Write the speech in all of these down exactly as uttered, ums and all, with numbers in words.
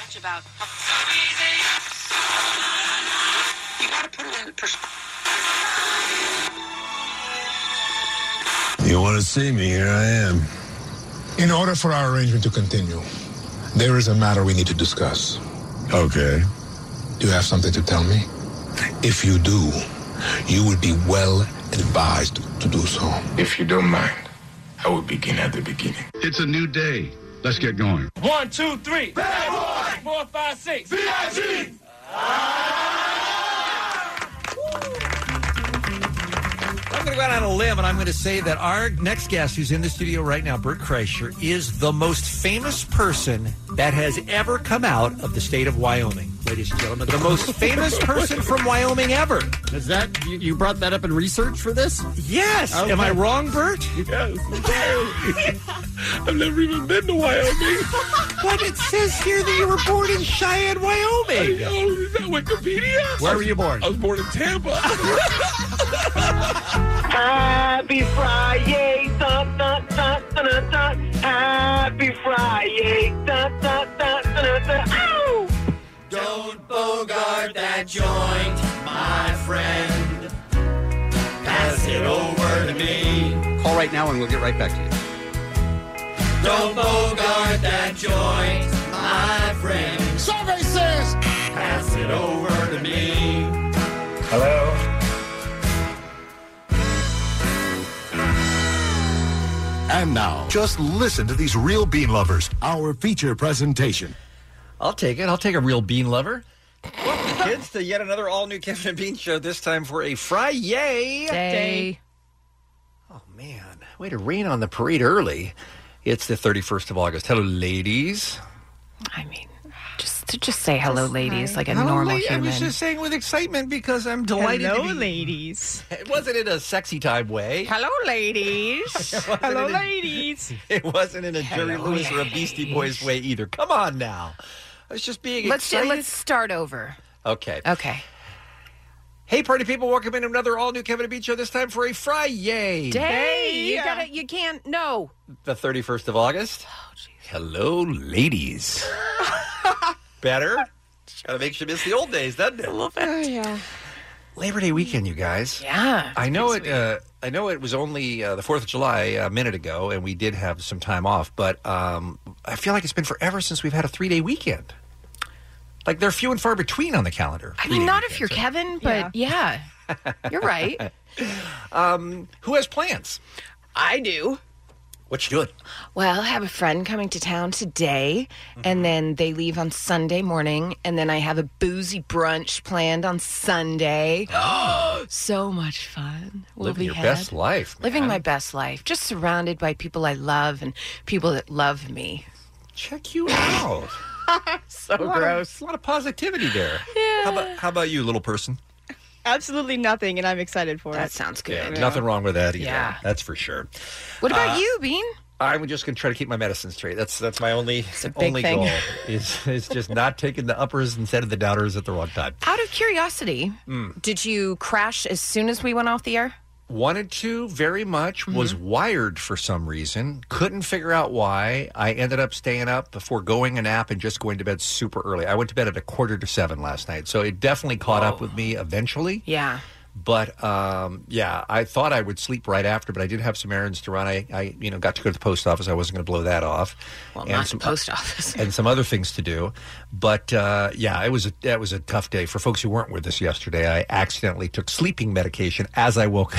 Much about so easy. You gotta put it in perspective. You want to see me? Here I am. In order for our arrangement to continue, there is a matter we need to discuss. Okay. Do you have something to tell me? If you do, you would be well advised to do so. If you don't mind, I will begin at the beginning. It's a new day. Let's get going. One, two, three. Bad boy. Four, five, six. B I G I'm going to go out on a limb, and I'm going to say that our next guest, who's in the studio right now, Bert Kreischer, is the most famous person that has ever come out of the state of Wyoming. Ladies and gentlemen, the most famous person from Wyoming ever. Is that, you, you brought that up in research for this? Yes. Okay. Am I wrong, Bert? Yes. I've never even been to Wyoming. But it says here that you were born in Cheyenne, Wyoming. I, oh, is that Wikipedia? Where were you born? I was born in Tampa. Happy Friday. Dun, dun, dun, dun, dun, dun. Happy Friday. Dun, dun, dun, dun, dun. Ow! Don't bogart that joint, my friend. Pass it over to me. Call right now and we'll get right back to you. Don't bogart that joint, my friend. Survey says, pass it over to me. Hello? And now, just listen to these real bean lovers, our feature presentation. I'll take it. I'll take a real bean lover. Welcome, kids, to yet another all-new Kevin and Bean Show, this time for a Fri-yay Day. Oh, man. Way to rain on the parade early. It's the thirty-first of August. Hello, ladies. I mean, just just say hello, just ladies, hi. Like a hello, normal la- human. I was just saying with excitement because I'm delighted hello, to Hello, be... ladies. It wasn't in a sexy type way. Hello, ladies. Hello, in... ladies. It wasn't in a Jerry Lewis or a Beastie Boys way either. Come on now. I was just being let's excited. Do, let's start over. Okay. Okay. Hey, party people, welcome in to another all-new Kevin and Bean Show, this time for a Fri-yay Day. Day. You, gotta, you can't, no. The thirty-first of August. Oh, geez. Hello, ladies. Better? Just gotta make sure you miss the old days, doesn't it? A little bit. Oh, yeah. Labor Day weekend, you guys. Yeah. I know it uh, I know it was only uh, the fourth of July a minute ago, and we did have some time off, but um, I feel like it's been forever since we've had a three-day weekend. Like, they're few and far between on the calendar. I mean, not weekend, if you're so. Kevin, but yeah, yeah. You're right. Um, who has plans? I do. What you doing? Well, I have a friend coming to town today, mm-hmm. and then they leave on Sunday morning, and then I have a boozy brunch planned on Sunday. Oh, so much fun. We'll Living be your had. best life, man. Living my best life. Just surrounded by people I love and people that love me. Check you out. So a gross. Of, a lot of positivity there. Yeah. How about, how about you, little person? Absolutely nothing, and I'm excited for that it. That sounds good. Yeah, yeah. Nothing wrong with that either. Yeah. That's for sure. What about uh, you, Bean? I'm just going to try to keep my medicine straight. That's that's my only only thing. goal is is just not taking the uppers instead of the downers at the wrong time. Out of curiosity, mm. did you crash as soon as we went off the air? Wanted to very much, mm-hmm. was wired for some reason, couldn't figure out why. I ended up staying up before going a nap and just going to bed super early. I went to bed at a quarter to seven last night, so it definitely caught Whoa. up with me eventually. Yeah. But, um, yeah, I thought I would sleep right after, but I did have some errands to run. I, I you know, got to go to the post office. I wasn't going to blow that off. Well, and not some, the post office. And some other things to do. But, uh, yeah, it was a, that was a tough day. For folks who weren't with us yesterday, I accidentally took sleeping medication as I woke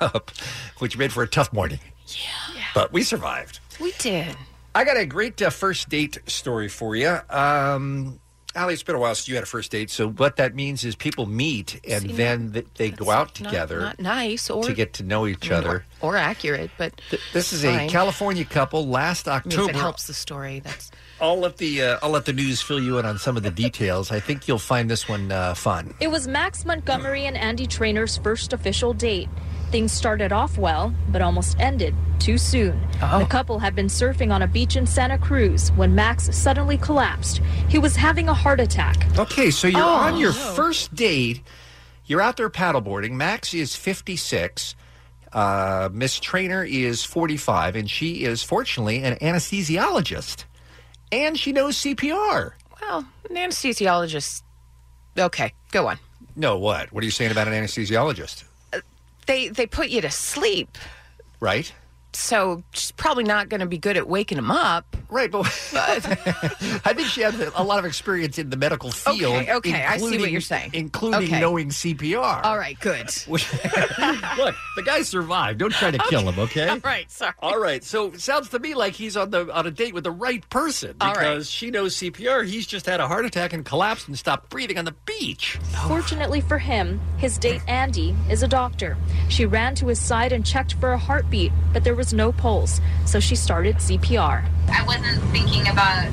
up, which made for a tough morning. Yeah. yeah. But we survived. We did. I got a great uh, first date story for you. Um... Allie, it's been a while since you had a first date, so what that means is people meet and See, then th- they go out not, together. Not nice, or to get to know each other, or, or accurate. But th- this is fine. A California couple last October. I mean, if it helps the story. That's. I'll let the uh, I'll let the news fill you in on some of the details. I think you'll find this one uh, fun. It was Max Montgomery and Andy Trainor's first official date. Things started off well, but almost ended too soon. Oh. The couple had been surfing on a beach in Santa Cruz when Max suddenly collapsed. He was having a heart attack. Okay, so you're oh, on your no. first date. You're out there paddleboarding. Max is fifty-six. Uh, Miss Trainor is forty-five, and she is, fortunately, an anesthesiologist. And she knows C P R. Well, an anesthesiologist. Okay, go on. No, what? What are you saying about an anesthesiologist? They they put you to sleep. Right. So she's probably not going to be good at waking them up. Right. But, but. I think she has a lot of experience in the medical field. Okay, okay. I see what you're saying. Including okay. knowing C P R. All right, good. Look, the guy survived. Don't try to okay. kill him, okay? All right, sorry. All right. So it sounds to me like he's on the on a date with the right person. Because right. she knows C P R. He's just had a heart attack and collapsed and stopped breathing on the beach. Fortunately for him, his date, Andy, is a doctor. She ran to his side and checked for a heartbeat, but there was no pulse, so she started C P R. I wasn't thinking about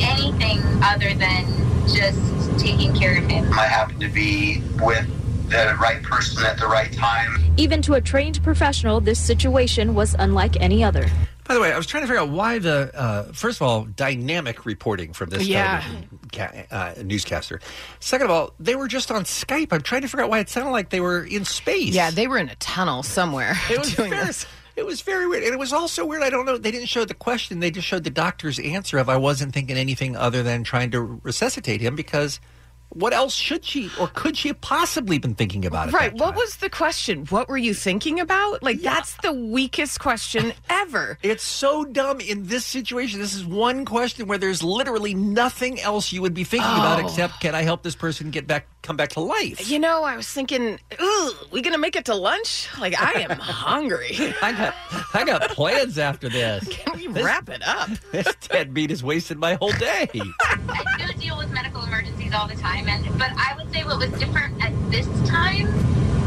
anything other than just taking care of him. I happened to be with the right person at the right time. Even to a trained professional, this situation was unlike any other. By the way, I was trying to figure out why the, uh, first of all, dynamic reporting from this yeah. television ca- uh, newscaster. Second of all, they were just on Skype. I'm trying to figure out why it sounded like they were in space. Yeah, they were in a tunnel somewhere. It was doing fair- this. It was very weird. And it was also weird. I don't know. They didn't show the question. They just showed the doctor's answer of I wasn't thinking anything other than trying to resuscitate him, because what else should she or could she have possibly been thinking about? Right. What was the question? What were you thinking about? Like, yeah. that's the weakest question ever. It's so dumb in this situation. This is one question where there's literally nothing else you would be thinking oh. about except, can I help this person get back? Come back to life. You know, I was thinking, ooh, we gonna make it to lunch? Like, I am hungry. I got, I got plans after this. Can we this, wrap it up? This dead beat has wasted my whole day. I do deal with medical emergencies all the time, and but I would say what was different at this time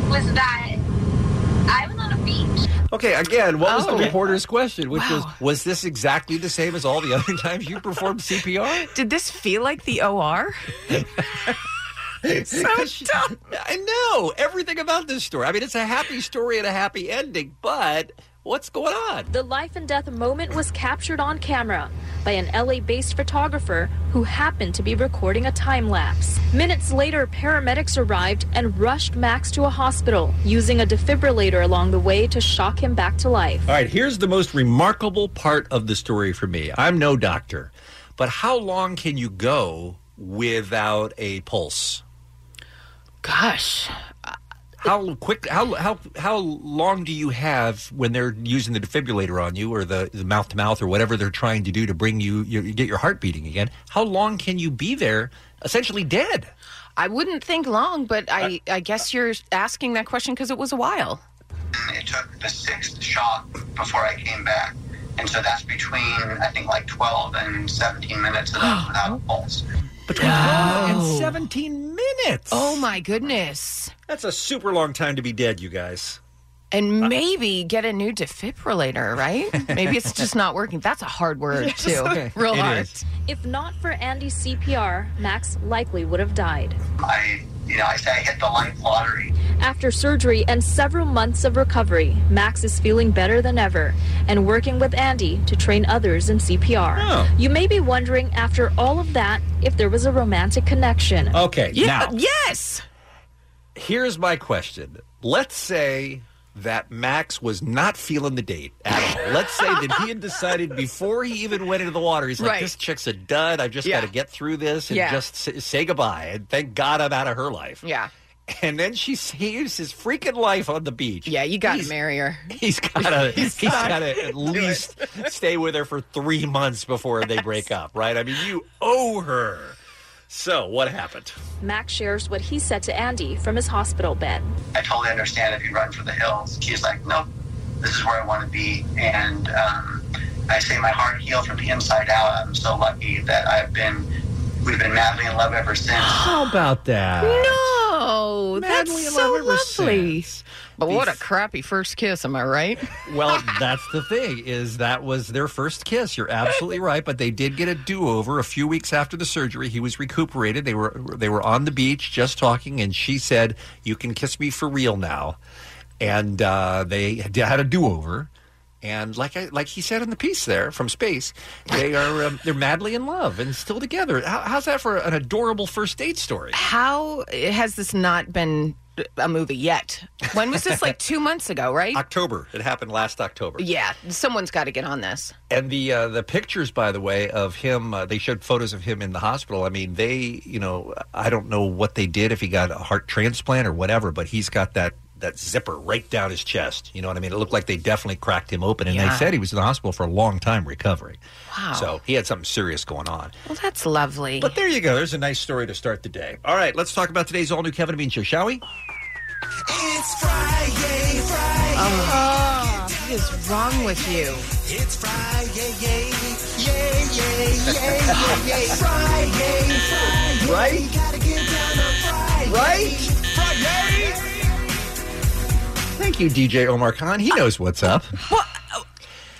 was that I was on a beach. Okay, again, what was oh, the reporter's question? Which wow. was, was this exactly the same as all the other times you performed C P R? Did this feel like the O R? So dumb. I know everything about this story. I mean, it's a happy story and a happy ending, but what's going on? The life and death moment was captured on camera by an L A-based photographer who happened to be recording a time lapse. Minutes later, paramedics arrived and rushed Max to a hospital, using a defibrillator along the way to shock him back to life. All right, here's the most remarkable part of the story for me. I'm no doctor, but how long can you go without a pulse? Gosh, how quick? How how how long do you have when they're using the defibrillator on you, or the, the mouth-to-mouth, or whatever they're trying to do to bring you, you get your heart beating again? How long can you be there, essentially dead? I wouldn't think long, but I uh, I guess you're asking that question because it was a while. It took the sixth shock before I came back, and so that's between I think like twelve and seventeen minutes without a pulse. Between twelve no. and seventeen minutes. Oh, my goodness. That's a super long time to be dead, you guys. And uh, maybe get a new defibrillator, right? Maybe it's just not working. That's a hard word, too. Okay. Real it hard. Is. If not for Andy's C P R, Max likely would have died. I, you know, I say I hit the life lottery. After surgery and several months of recovery, Max is feeling better than ever and working with Andy to train others in C P R. Oh. You may be wondering, after all of that, if there was a romantic connection. Okay, yeah, now. Yes! Here's my question. Let's say that Max was not feeling the date at all. Let's say that he had decided before he even went into the water, he's like, right. this chick's a dud. I've just yeah. got to get through this and yeah. just say goodbye. And thank God I'm out of her life. Yeah. And then she saves his freaking life on the beach. Yeah, you got to marry her. He's got to he's got to at least stay with her for three months before yes. they break up, right? I mean, you owe her. So, what happened? Max shares what he said to Andy from his hospital bed. I totally understand if you run for the hills. She's like, nope, this is where I want to be. And um, I say my heart healed from the inside out. I'm so lucky that I've been We've been madly in love ever since. How about that? No, madly that's in love so lovely. Since. But what a crappy first kiss, am I right? Well, that's the thing, is that was their first kiss. You're absolutely right, but they did get a do-over a few weeks after the surgery. He was recuperated. They were they were on the beach just talking, and she said, you can kiss me for real now. And uh, they had a do-over. And like I, like he said in the piece there from space, they are um, they're madly in love and still together. How, how's that for an adorable first date story? How has this not been a movie yet? When was this? Like two months ago, right? October. It happened last October. Yeah, someone's got to get on this. And the uh, the pictures, by the way, of him. Uh, they showed photos of him in the hospital. I mean, they, you know, I don't know what they did, if he got a heart transplant or whatever, but he's got that. that zipper right down his chest. You know what I mean? It looked like they definitely cracked him open. And yeah. they said he was in the hospital for a long time recovering. Wow. So he had something serious going on. Well, that's lovely. But there you go. There's a nice story to start the day. All right, let's talk about today's all-new Kevin and Bean Show, shall we? It's Friday, Friday. Oh, what is wrong with you? It's Friday, yay, yay, yay, yay, yay, Friday, Friday. Right? You gotta get down on Friday. Right? Friday. Thank you, D J Omar Khan. He knows what's up. What?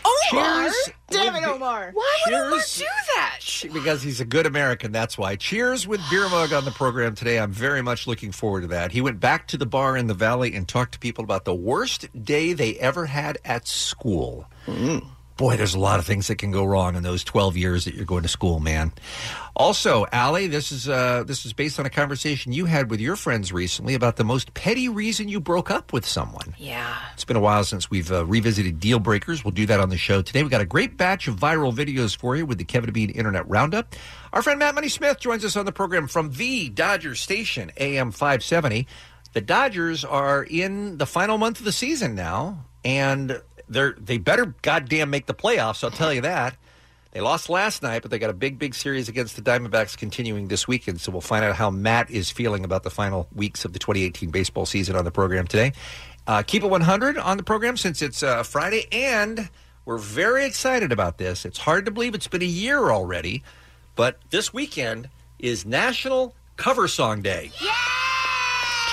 Omar? Cheers. Damn it, Omar. Why would Omar do that? Because he's a good American, that's why. Cheers with Beer Mug on the program today. I'm very much looking forward to that. He went back to the bar in the Valley and talked to people about the worst day they ever had at school. Mm-hmm. Boy, there's a lot of things that can go wrong in those twelve years that you're going to school, man. Also, Allie, this is uh, this is based on a conversation you had with your friends recently about the most petty reason you broke up with someone. Yeah. It's been a while since we've uh, revisited Deal Breakers. We'll do that on the show today. We've got a great batch of viral videos for you with the Kevin and Bean Internet Roundup. Our friend Matt Money Smith joins us on the program from the Dodgers station, A M five seventy. The Dodgers are in the final month of the season now, and... They're, they better goddamn make the playoffs, I'll tell you that. They lost last night, but they got a big, big series against the Diamondbacks continuing this weekend, so we'll find out how Matt is feeling about the final weeks of the twenty eighteen baseball season on the program today. Uh, keep it one hundred on the program since it's uh, Friday, and we're very excited about this. It's hard to believe it's been a year already, but this weekend is National Cover Song Day. Yeah!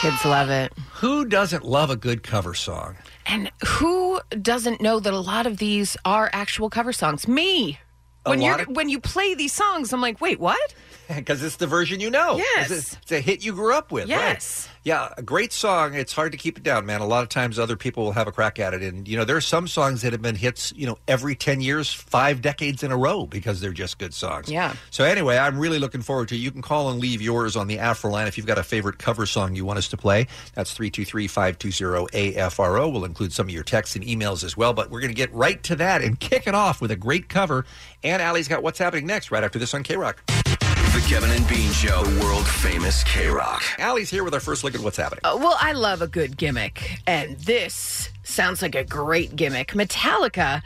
Kids love it. Who doesn't love a good cover song? And who doesn't know that a lot of these are actual cover songs? Me. A when you of... when you play these songs, I'm like, wait, what? Because it's the version you know. Yes. It's a, it's a hit you grew up with. Yes. Right? Yeah, a great song. It's hard to keep it down, man. A lot of times other people will have a crack at it. And, you know, there are some songs that have been hits, you know, every ten years, five decades in a row because they're just good songs. Yeah. So anyway, I'm really looking forward to it. You can call and leave yours on the Afro line if you've got a favorite cover song you want us to play. That's three two three, five two zero, A F R O. We'll include some of your texts and emails as well. But we're going to get right to that and kick it off with a great cover. And Allie's got What's Happening Next right after this on K-Rock. The Kevin and Bean Show, the world-famous K-Rock. Allie's here with our first look at what's happening. Uh, well, I love a good gimmick, and this sounds like a great gimmick. Metallica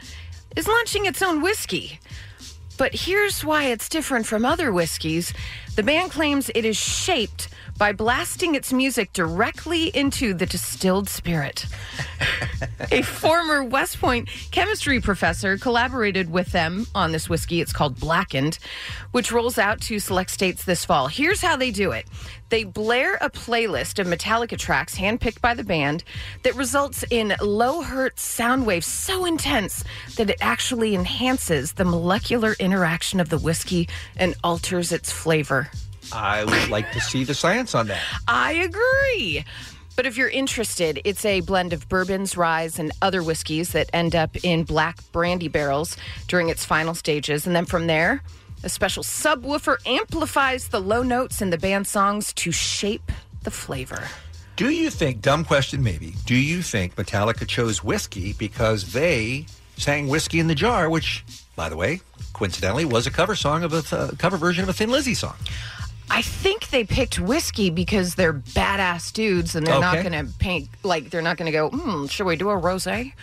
is launching its own whiskey, but here's why it's different from other whiskeys. The band claims it is shaped by blasting its music directly into the distilled spirit. A former West Point chemistry professor collaborated with them on this whiskey. It's called Blackened, which rolls out to select states this fall. Here's how they do it. They blare a playlist of Metallica tracks handpicked by the band that results in low hertz sound waves so intense that it actually enhances the molecular interaction of the whiskey and alters its flavor. I would like to see the science on that. I agree. But if you're interested, it's a blend of bourbons, rye, and other whiskeys that end up in black brandy barrels during its final stages. And then from there, a special subwoofer amplifies the low notes in the band's songs to shape the flavor. Do you think, dumb question maybe, do you think Metallica chose whiskey because they sang Whiskey in the Jar, which, by the way, coincidentally, was a cover song of a th- cover version of a Thin Lizzy song? I think they picked whiskey because they're badass dudes, and they're okay. not going to paint like they're not going to go. Mm, should we do a rosé?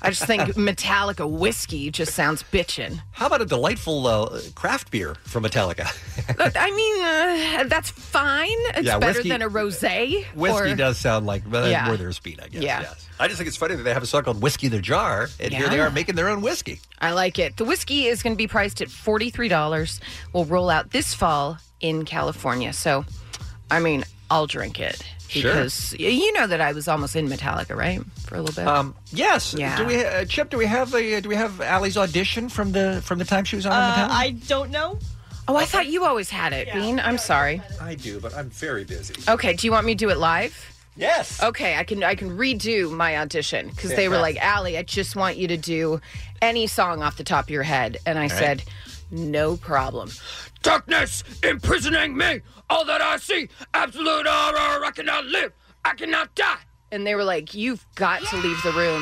I just think Metallica whiskey just sounds bitchin'. How about a delightful uh, craft beer from Metallica? I mean, uh, that's fine. It's yeah, better whiskey, than a rosé. Whiskey or, does sound like uh, yeah. more their speed, I guess. Yeah. Yes. I just think it's funny that they have a song called Whiskey in the Jar, and yeah. here they are making their own whiskey. I like it. The whiskey is going to be priced at forty-three dollars. Will roll out this fall in California. So, I mean, I'll drink it. Because sure. you know that I was almost in Metallica, right, for a little bit. Um, yes. Yeah. Do we, uh, Chip? Do we have a? Do we have Allie's audition from the from the time she was on uh, Metallica? I don't know. Oh, I okay. thought you always had it, yeah. Bean. I'm yeah, sorry. I do, but I'm very busy. Okay. Do you want me to do it live? Yes. Okay. I can. I can redo my audition because yeah, they were right. like, Allie, I just want you to do any song off the top of your head, and I All said. Right. No problem. Darkness imprisoning me. All that I see. Absolute horror. I cannot live. I cannot die. And they were like, you've got yeah! to leave the room.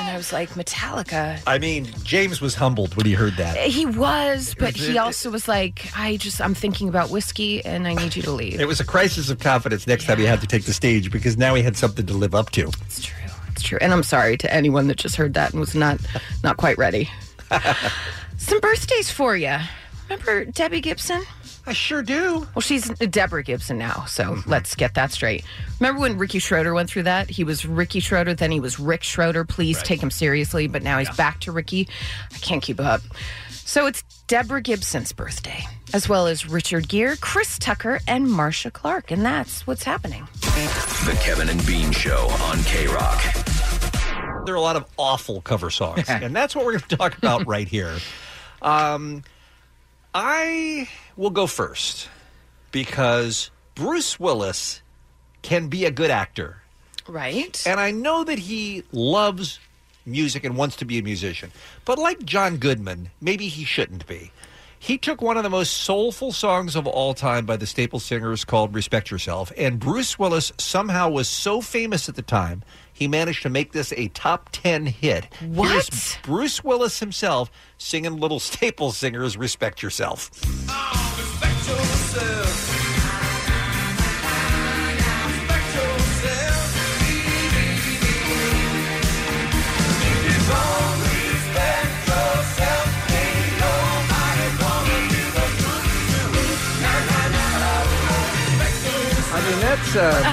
And I was like, Metallica. I mean, James was humbled when he heard that. He was, but was, he it, also was like, I just, I'm thinking about whiskey and I need you to leave. It was a crisis of confidence next yeah. time he had to take the stage because now he had something to live up to. It's true. It's true. And I'm sorry to anyone that just heard that and was not, not quite ready. Some birthdays for you. Remember Debbie Gibson? I sure do. Well, she's Deborah Gibson now, so let's get that straight. Remember when Ricky Schroeder went through that? He was Ricky Schroeder, then he was Rick Schroeder. Please right. take him seriously, but now he's yeah. back to Ricky. I can't keep up. So it's Deborah Gibson's birthday, as well as Richard Gere, Chris Tucker, and Marcia Clark, and that's what's happening. The Kevin and Bean Show on K-Rock. There are a lot of awful cover songs, and that's what we're going to talk about right here. Um, I will go first because Bruce Willis can be a good actor. Right. And I know that he loves music and wants to be a musician. But like John Goodman, maybe he shouldn't be. He took one of the most soulful songs of all time by the Staple Singers called Respect Yourself. And Bruce Willis somehow was so famous at the time, he managed to make this a top ten hit. What? Here's Bruce Willis himself singing Little Staple Singers' Respect Yourself. Oh, respect yourself. Respect yourself. If you don't respect yourself, ain't nobody gonna do what you do. I mean, that's... Uh... Uh.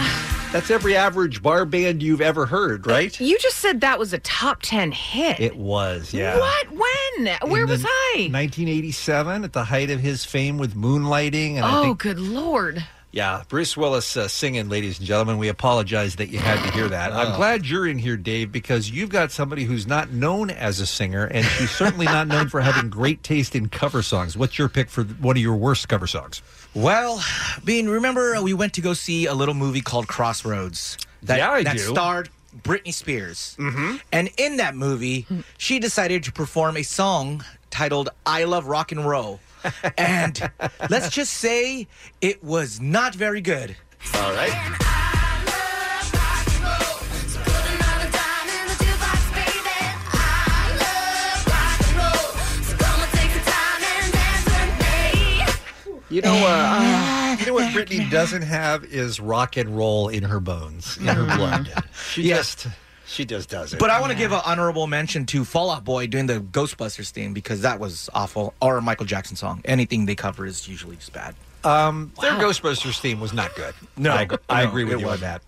That's every average bar band you've ever heard, right? You just said that was a top ten hit. It was, yeah. What? When? Where was I? nineteen eighty-seven, at the height of his fame with Moonlighting. And oh, I think, good Lord. Yeah, Bruce Willis uh, singing, ladies and gentlemen. We apologize that you had to hear that. Oh. I'm glad you're in here, Dave, because you've got somebody who's not known as a singer, and she's certainly not known for having great taste in cover songs. What's your pick for one of your worst cover songs? Well, Bean, remember we went to go see a little movie called Crossroads that, yeah, I that do. starred Britney Spears. Mm-hmm. And in that movie, she decided to perform a song titled I Love Rock and Roll. And let's just say it was not very good. All right. You know, uh, you know what Britney doesn't have is rock and roll in her bones, in her blood. She yeah. just, she just does it. But I want to yeah. give an honorable mention to Fall Out Boy doing the Ghostbusters theme because that was awful. Or a Michael Jackson song. Anything they cover is usually just bad. Um, wow. Their Ghostbusters theme was not good. No, I, I agree no, with you was. on that.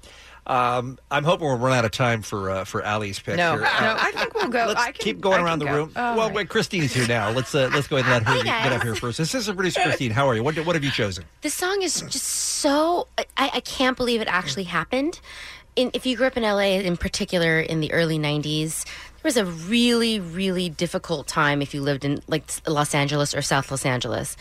Um, I'm hoping we'll run out of time for uh, for Allie's pick. No, here. no, uh, I think we'll go. Let's I can, keep going I around the go. room. Oh, well, wait, Christine's here now. Let's uh, let's go ahead and let her get up here first. Assistant producer Christine, how are you? What what have you chosen? This song is just so I, I can't believe it actually happened. In, if you grew up in L A, in particular, in the early nineties. It was a really, really difficult time if you lived in like Los Angeles or South Los Angeles,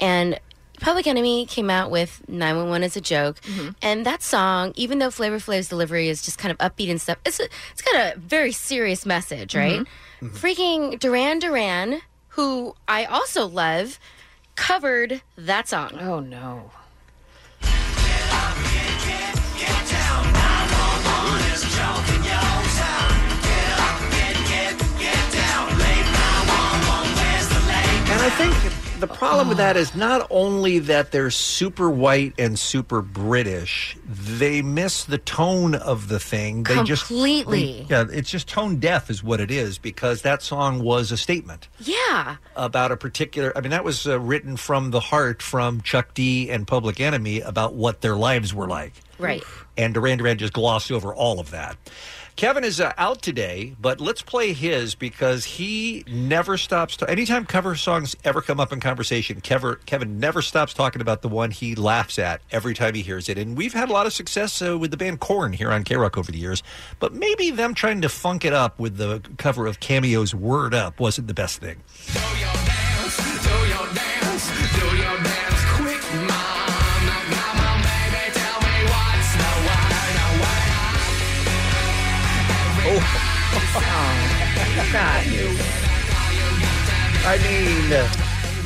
and Public Enemy came out with nine one one as a joke, mm-hmm. and that song, even though Flavor Flav's delivery is just kind of upbeat and stuff, it's a, it's got a very serious message, right? Mm-hmm. Mm-hmm. Freaking Duran Duran, who I also love, covered that song. Oh, no. And I think... The problem oh. with that is not only that they're super white and super British, they miss the tone of the thing. They Completely. Just, they, yeah, it's just tone deaf is what it is because that song was a statement. Yeah. About a particular, I mean, that was uh, written from the heart from Chuck D and Public Enemy about what their lives were like. Right. And Duran Duran just glossed over all of that. Kevin is uh, out today, but let's play his because he never stops. To- Anytime cover songs ever come up in conversation, Kevin, Kevin never stops talking about the one he laughs at every time he hears it. And we've had a lot of success uh, with the band Korn here on K-Rock over the years, but maybe them trying to funk it up with the cover of Cameo's Word Up wasn't the best thing. Do your dance, do your dance, do your dance quick, mom. Oh, God. I mean, that's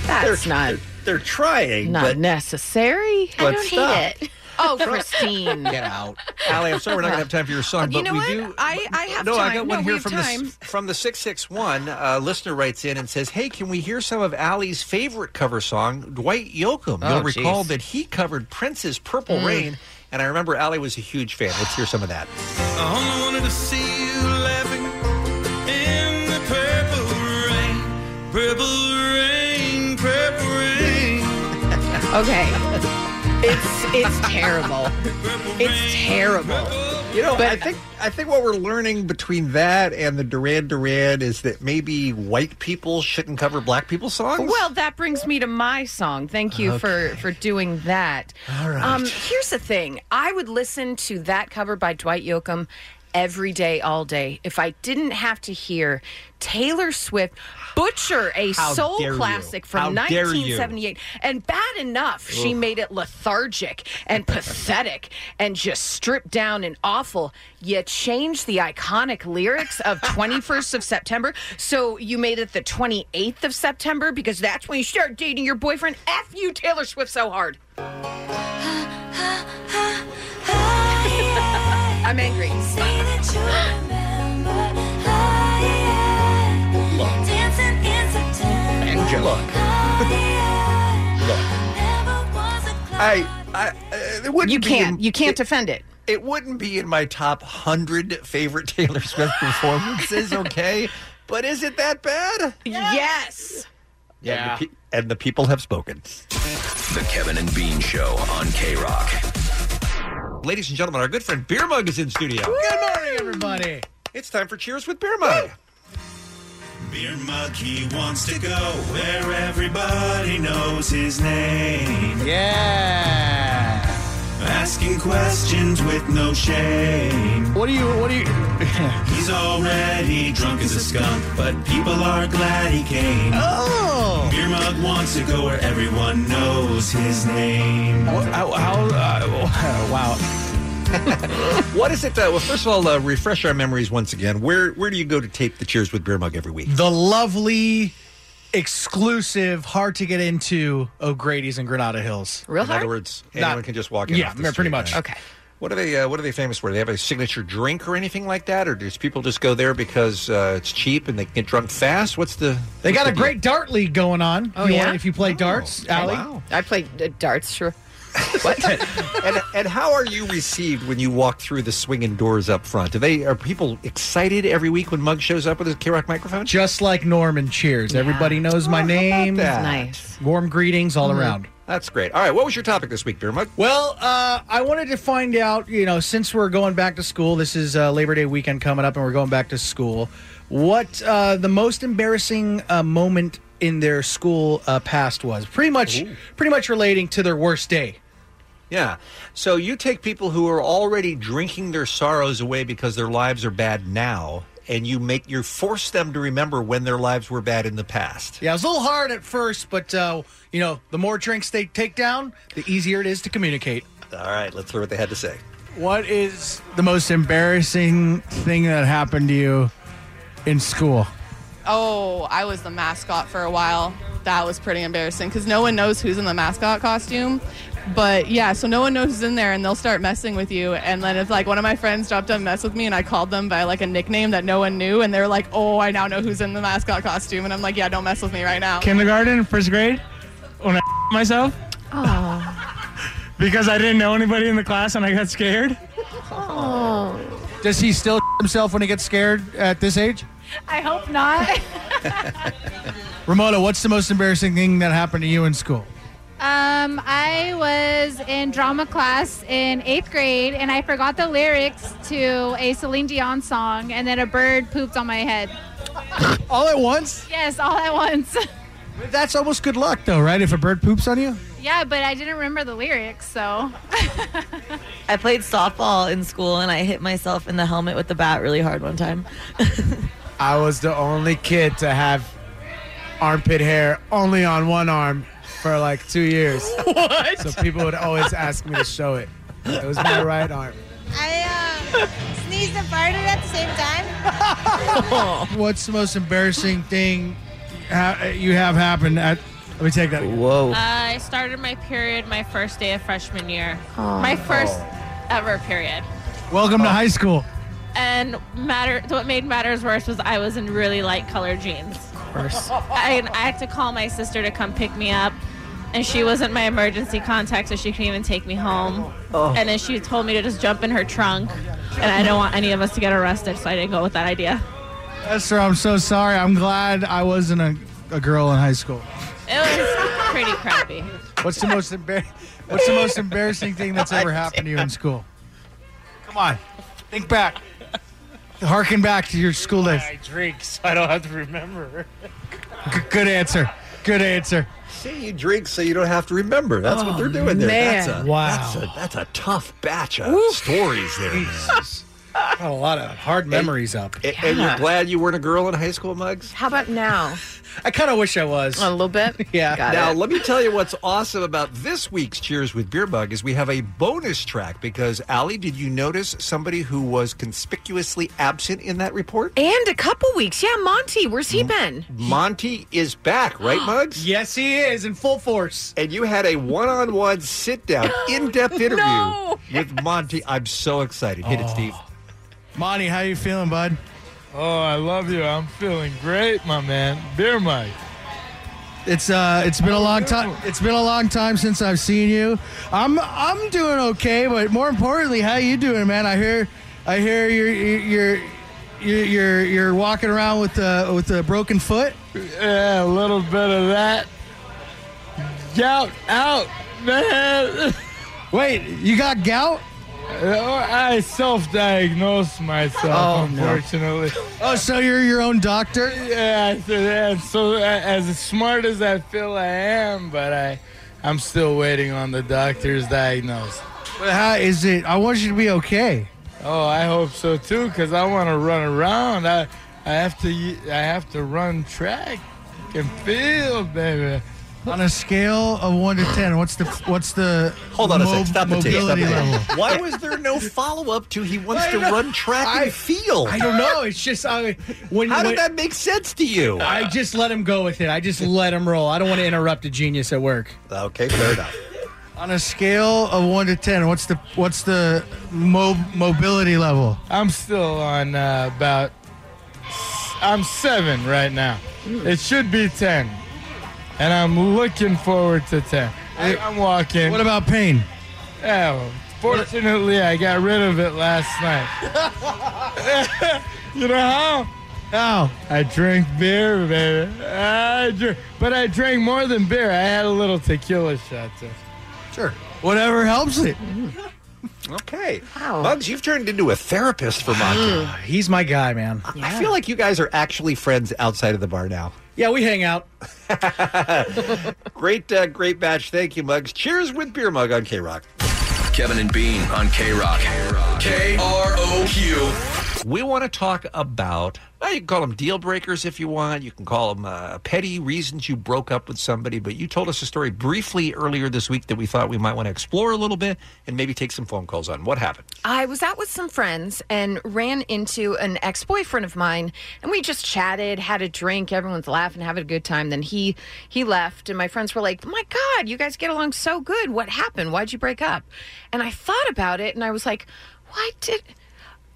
they're, not. They're, they're trying, not but necessary. But I don't stop. Hate it. Oh, Christine, get out, Allie. I'm sorry, we're not gonna have time for your song, you but know we what? do. I, I have no, time. No, I got one no, here from time. the from the six six one uh, listener writes in and says, "Hey, can we hear some of Allie's favorite cover song, Dwight Yoakam? Oh, You'll geez. recall that he covered Prince's Purple mm. Rain." And I remember Allie was a huge fan. Let's hear some of that. I only wanted to see you laughing in the purple rain. Purple rain, purple rain. Okay. It's it's terrible. It's terrible. You know, but I think I think what we're learning between that and the Duran Duran is that maybe white people shouldn't cover black people's songs. Well, that brings me to my song. Thank you okay. for, for doing that. All right. Um, here's the thing. I would listen to that cover by Dwight Yoakam every day, all day, if I didn't have to hear Taylor Swift butcher a How soul classic you. from How nineteen seventy-eight. And bad enough, Ugh. she made it lethargic and pathetic and just stripped down and awful. You changed the iconic lyrics of twenty-first of September, so you made it the twenty-eighth of September because that's when you start dating your boyfriend. F you, Taylor Swift, so hard. I'm angry. Angela. Look. Look. I, I, it wouldn't you can't. Be in, you can't it, defend it. It wouldn't be in my top one hundred favorite Taylor Swift performances, okay? But is it that bad? Yes. Yeah. And the, and the people have spoken. The Kevin and Bean Show on K-Rock. Ladies and gentlemen, our good friend Beer Mug is in studio. Woo! Good morning, everybody. It's time for Cheers with Beer Mug. Woo! Beer Mug, he wants to go where everybody knows his name. Yeah. Asking questions with no shame. What do you, what do you... He's already drunk as a skunk, but people are glad he came. Oh! Beer Mug wants to go where everyone knows his name. How, how, uh, wow. What is it? Uh, well, first of all, uh, refresh our memories once again. Where where do you go to tape the Cheers with Beer Mug every week? The lovely, exclusive, hard to get into O'Grady's in Granada Hills. Real hard? In other words, anyone Not, can just walk in. Yeah, the pretty much. Right? Okay. What are they? Uh, what are they famous for? Do they have a signature drink or anything like that, or do people just go there because uh, it's cheap and they can get drunk fast? What's the? They what's got the a deal? Great dart league going on. Oh, if you yeah, want, if you play oh, darts, Allie. Wow. I play uh, darts, sure. What? and, and how are you received when you walk through the swinging doors up front? Are they are people excited every week when Mug shows up with his K-Rock microphone? Just like Norman Cheers, yeah. everybody knows oh, my name. That's nice. Warm greetings all mm-hmm. around. That's great. All right, what was your topic this week, Beer Mug? Well, uh, I wanted to find out. You know, since we're going back to school, this is uh, Labor Day weekend coming up, and we're going back to school. What uh, the most embarrassing uh, moment in their school uh, past was? Pretty much, Ooh. pretty much relating to their worst day. Yeah. So you take people who are already drinking their sorrows away because their lives are bad now, and you make you force them to remember when their lives were bad in the past. Yeah, it was a little hard at first, but uh, you know, the more drinks they take down, the easier it is to communicate. All right, let's hear what they had to say. What is the most embarrassing thing that happened to you in school? Oh, I was the mascot for a while. That was pretty embarrassing because no one knows who's in the mascot costume. But, yeah, so no one knows who's in there, and they'll start messing with you. And then if, like, one of my friends dropped a mess with me, and I called them by, like, a nickname that no one knew, and they're like, oh, I now know who's in the mascot costume. And I'm like, yeah, don't mess with me right now. Kindergarten, first grade, when I myself. Oh. Because I didn't know anybody in the class, and I got scared. Oh. Does he still himself when he gets scared at this age? I hope not. Ramona, what's the most embarrassing thing that happened to you in school? Um, I was in drama class in eighth grade, and I forgot the lyrics to a Celine Dion song, and then a bird pooped on my head. All at once? Yes, all at once. That's almost good luck, though, right? If a bird poops on you? Yeah, but I didn't remember the lyrics, so. I played softball in school, and I hit myself in the helmet with the bat really hard one time. I was the only kid to have armpit hair only on one arm for like two years. What? So people would always ask me to show it. It was my right arm. I uh, sneezed and farted at the same time. What's the most embarrassing thing ha- you have happened at... Let me take that again. Whoa. Uh, I started my period my first day of freshman year. Oh. My first oh. ever period. Welcome oh. to high school. And matter what made matters worse was I was in really light colored jeans. Of course. I, I had to call my sister to come pick me up, and she wasn't my emergency contact, so she couldn't even take me home. Oh. And then she told me to just jump in her trunk, and I don't want any of us to get arrested, so I didn't go with that idea. Esther, I'm so sorry. I'm glad I wasn't a, a girl in high school. It was pretty crappy. What's the most embar- What's the most embarrassing thing that's ever happened to you in school? Come on, think back. Harken back to your school days. I drink, so I don't have to remember. G- good answer. Good answer. See, you drink so you don't have to remember. That's oh, what they're doing there. Man. That's a, wow. That's a, that's a tough batch of Oof. stories there. Got a lot of hard memories and, up. And, yeah. and you're glad you weren't a girl in high school, Muggs? How about now? I kind of wish I was. A little bit? Yeah. Got now, it. Let me tell you what's awesome about this week's Cheers with Beer Mug is we have a bonus track because, Allie, did you notice somebody who was conspicuously absent in that report? And a couple weeks. Yeah, Monty. Where's he been? Monty is back, right, Muggs? Yes, he is, in full force. And you had a one-on-one sit-down, in-depth interview no! with Monty. I'm so excited. Hit oh. it, Steve. Monty, how you feeling, bud? Oh, I love you. I'm feeling great, my man. Beer Mike. It's uh, it's been a long time. It's been a long time since I've seen you. I'm I'm doing okay, but more importantly, how you doing, man? I hear, I hear you're you're you're you're, you're walking around with a with a broken foot. Yeah, a little bit of that. Gout out, man. Wait, you got gout? I self-diagnosed myself, oh, unfortunately. No. Oh, so you're your own doctor? Yeah, so, so as smart as I feel I am, but I, I'm still waiting on the doctor's diagnosis. But how is it? I want you to be okay. Oh, I hope so, too, because I want to run around. I, I have to, I have to run track and field, baby. On a scale of one to ten, what's the what's the hold on mo- a second? Stop the tape. Level? Why was there no follow up to he wants to know. run track I, and field? I don't know. It's just I, when how when, did that make sense to you? I just let him go with it. I just let him roll. I don't want to interrupt a genius at work. Okay, fair enough. On a scale of one to ten, what's the what's the mo- mobility level? I'm still on uh, about I'm seven right now. Ooh. It should be ten. And I'm looking forward to ten. I, I'm walking. What about pain? Yeah, well, fortunately, I got rid of it last night. You know how? How? I drink beer, baby. I drink, but I drank more than beer. I had a little tequila shot, too. Sure. Whatever helps it. Okay. Wow. Muggs, you've turned into a therapist for Monty. He's my guy, man. Yeah. I feel like you guys are actually friends outside of the bar now. Yeah, we hang out. Great, uh, great match. Thank you, Muggs. Cheers with Beer Mug on K-Rock. Kevin and Bean on K-Rock. K-Rock. K R O Q. We want to talk about, well, you can call them deal breakers if you want. You can call them uh, petty reasons you broke up with somebody. But you told us a story briefly earlier this week that we thought we might want to explore a little bit and maybe take some phone calls on. What happened? I was out with some friends and ran into an ex-boyfriend of mine. And we just chatted, had a drink. Everyone's laughing, having a good time. Then he, he left. And my friends were like, my God, you guys get along so good. What happened? Why'd you break up? And I thought about it. And I was like, why did...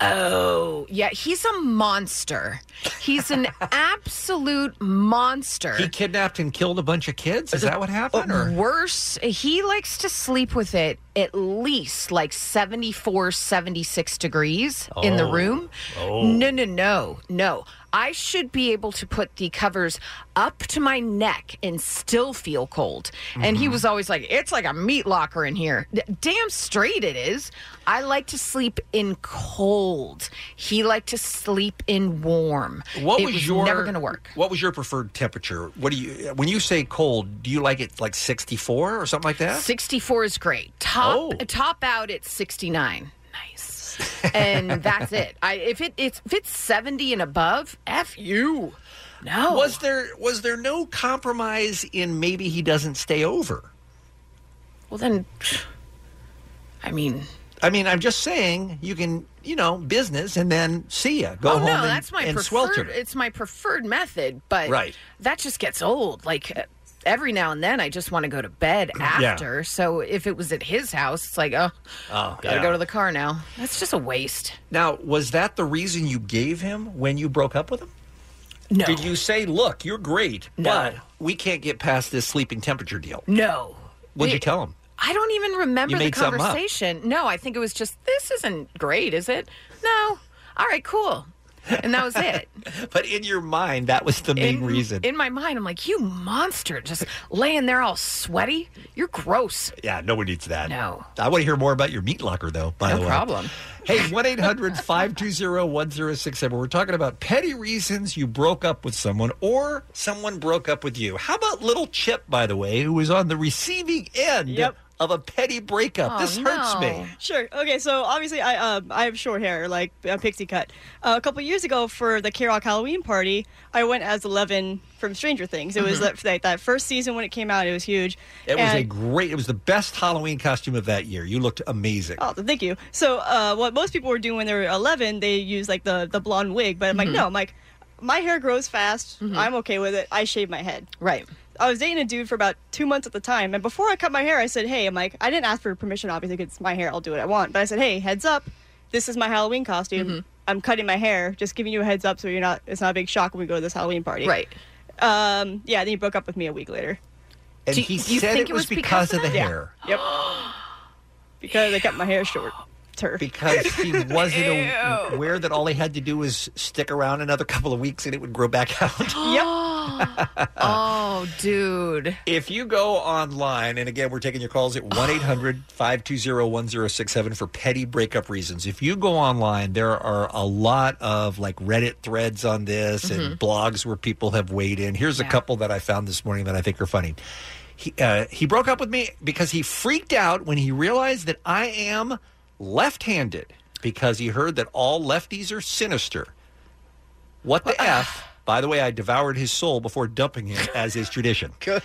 Oh, yeah. He's a monster. He's an absolute monster. He kidnapped and killed a bunch of kids? Is that what happened? Or? Worse, he likes to sleep with it at least like seventy-four, seventy-six degrees oh. in the room. Oh. No, no, no, no. I should be able to put the covers up to my neck and still feel cold. Mm-hmm. And he was always like, it's like a meat locker in here. D- damn straight it is. I like to sleep in cold. He liked to sleep in warm. What it was, was your, never going to work. What was your preferred temperature? What do you, when you say cold, do you like it like sixty-four or something like that? sixty-four is great. Top oh. top out at sixty-nine. Nice. And that's it. I, if it it's, if it's seventy and above, F you. No. Was there was there no compromise in maybe he doesn't stay over? Well then, I mean, I mean, I'm just saying you can, you know, business and then see ya. Go oh, home no, and, that's my and preferred, swelter. It's my preferred method, but right. that just gets old. Like every now and then, I just want to go to bed after. Yeah. So if it was at his house, it's like, oh, oh gotta yeah. go to the car now. That's just a waste. Now, was that the reason you gave him when you broke up with him? No. Did you say, look, you're great, no. but we can't get past this sleeping temperature deal? No. What did you tell him? I don't even remember the conversation. No, I think it was just, this isn't great, is it? No. All right, cool. And that was it. But in your mind, that was the main in, reason. In my mind, I'm like, you monster, just laying there all sweaty. You're gross. Yeah, no one needs that. No. I want to hear more about your meat locker, though, by no the way. No problem. Hey, one eight hundred five two zero one zero six seven. We're talking about petty reasons you broke up with someone or someone broke up with you. How about little Chip, by the way, who was on the receiving end yep. of a petty breakup? Oh, this hurts no. me. Sure. Okay, so obviously I um, I have short hair, like a pixie cut. Uh, a couple years ago for the K-Rock Halloween party, I went as eleven from Stranger Things. It mm-hmm. was that, like, that first season when it came out. It was huge. It and, was a great, it was the best Halloween costume of that year. You looked amazing. Oh, thank you. So uh, what most people were doing when they were eleven, they used like the, the blonde wig. But I'm mm-hmm. like, no, I'm like, my hair grows fast. Mm-hmm. I'm okay with it. I shave my head. Right. I was dating a dude for about two months at the time, and before I cut my hair, I said, hey, I'm like, I didn't ask for permission, obviously, because it's my hair, I'll do what I want, but I said, hey, heads up, this is my Halloween costume, mm-hmm. I'm cutting my hair, just giving you a heads up so you're not, it's not a big shock when we go to this Halloween party. Right. Um, yeah, then he broke up with me a week later. And do, he do said it was because, because of, of the hair. Yeah. Yep. Because I cut my hair short. Her. Because he wasn't aware that all he had to do was stick around another couple of weeks and it would grow back out. Yep. Oh, dude. If you go online, and again, we're taking your calls at one eight hundred five two zero one zero six seven for petty breakup reasons. If you go online, there are a lot of like Reddit threads on this mm-hmm. and blogs where people have weighed in. Here's yeah. a couple that I found this morning that I think are funny. He, uh, he broke up with me because he freaked out when he realized that I am left-handed because he heard that all lefties are sinister. What the F? By the way, I devoured his soul before dumping him, as is tradition. Good.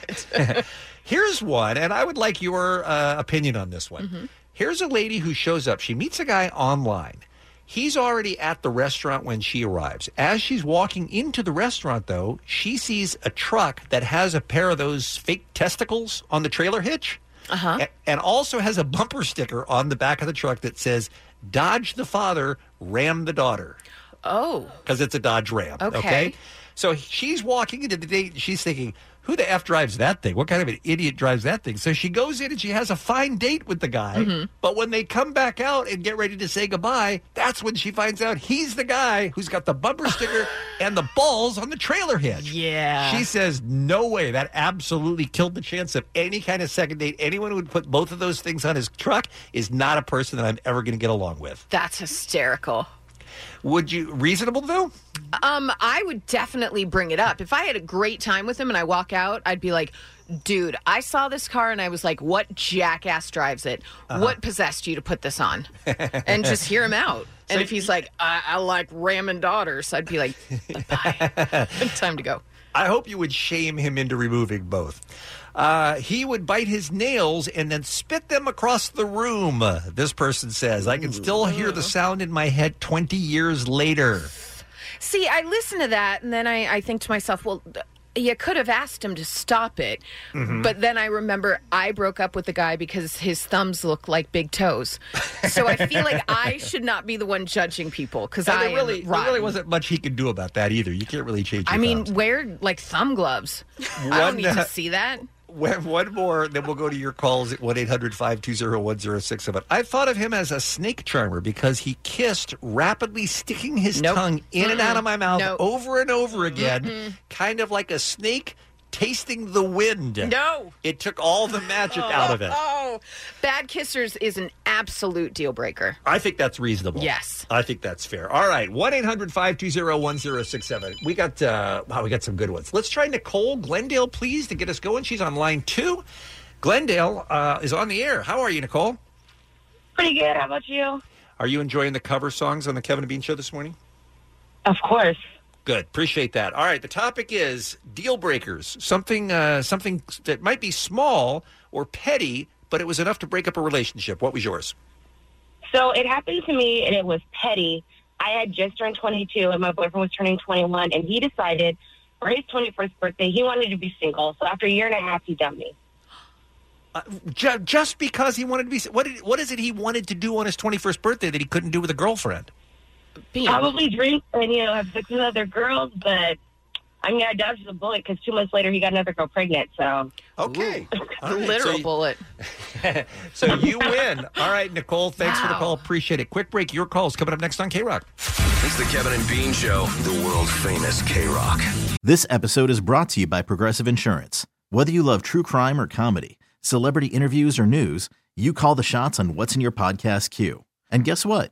Here's one, and I would like your uh, opinion on this one. Mm-hmm. Here's a lady who shows up. She meets a guy online. He's already at the restaurant when she arrives. As she's walking into the restaurant, though, she sees a truck that has a pair of those fake testicles on the trailer hitch. Uh-huh. And also has a bumper sticker on the back of the truck that says, Dodge the father, ram the daughter. Oh. Because it's a Dodge Ram. Okay. okay. So she's walking into the date and she's thinking, who the F drives that thing? What kind of an idiot drives that thing? So she goes in and she has a fine date with the guy. Mm-hmm. But when they come back out and get ready to say goodbye, that's when she finds out he's the guy who's got the bumper sticker and the balls on the trailer hitch. Yeah. She says, no way. That absolutely killed the chance of any kind of second date. Anyone who would put both of those things on his truck is not a person that I'm ever going to get along with. That's hysterical. Would you, reasonable though? Um, I would definitely bring it up. If I had a great time with him and I walk out, I'd be like, dude, I saw this car and I was like, what jackass drives it? Uh-huh. What possessed you to put this on? And just hear him out. So and if he's like, I, I like ramming daughters, I'd be like, bye. Time to go. I hope you would shame him into removing both. Uh, he would bite his nails and then spit them across the room, this person says. I can still hear the sound in my head twenty years later. See, I listen to that, and then I, I think to myself, well, you could have asked him to stop it. Mm-hmm. But then I remember I broke up with the guy because his thumbs look like big toes. So I feel like I should not be the one judging people because I really, there really wasn't much he could do about that either. You can't really change your I mean, thumbs. Wear, like, thumb gloves. One, I don't need uh, to see that. one more, then we'll go to your calls at one eight hundred five two zero one zero six seven. But I thought of him as a snake charmer because he kissed, rapidly sticking his nope. tongue in mm-hmm. and out of my mouth nope. over and over again, mm-hmm. kind of like a snake tasting the wind. No. It took all the magic oh, out of it. Oh, bad kissers is an absolute deal breaker. I think that's reasonable. Yes. I think that's fair. All right. one eight hundred five two zero one zero six seven. We got, uh, wow, we got some good ones. Let's try Nicole Glendale, please, to get us going. She's on line two. Glendale uh, is on the air. How are you, Nicole? Pretty good. How about you? Are you enjoying the cover songs on the Kevin and Bean Show this morning? Of course. Good. Appreciate that. All right. The topic is deal breakers, something uh, something that might be small or petty, but it was enough to break up a relationship. What was yours? So it happened to me, and it was petty. I had just turned twenty-two, and my boyfriend was turning twenty-one, and he decided for his twenty-first birthday, he wanted to be single. So after a year and a half, he dumped me. Uh, ju- just because he wanted to be what did, what is it he wanted to do on his twenty-first birthday that he couldn't do with a girlfriend? Being. Probably drink and, you know, have sex with other girls, but I mean, I dodged the bullet because two months later he got another girl pregnant, so. Okay. All right. Literal so you, bullet. So you win. All right, Nicole, thanks wow. for the call. Appreciate it. Quick break. Your call is coming up next on K-Rock. It's the Kevin and Bean Show, the world-famous K-Rock. This episode is brought to you by Progressive Insurance. Whether you love true crime or comedy, celebrity interviews or news, you call the shots on what's in your podcast queue. And guess what?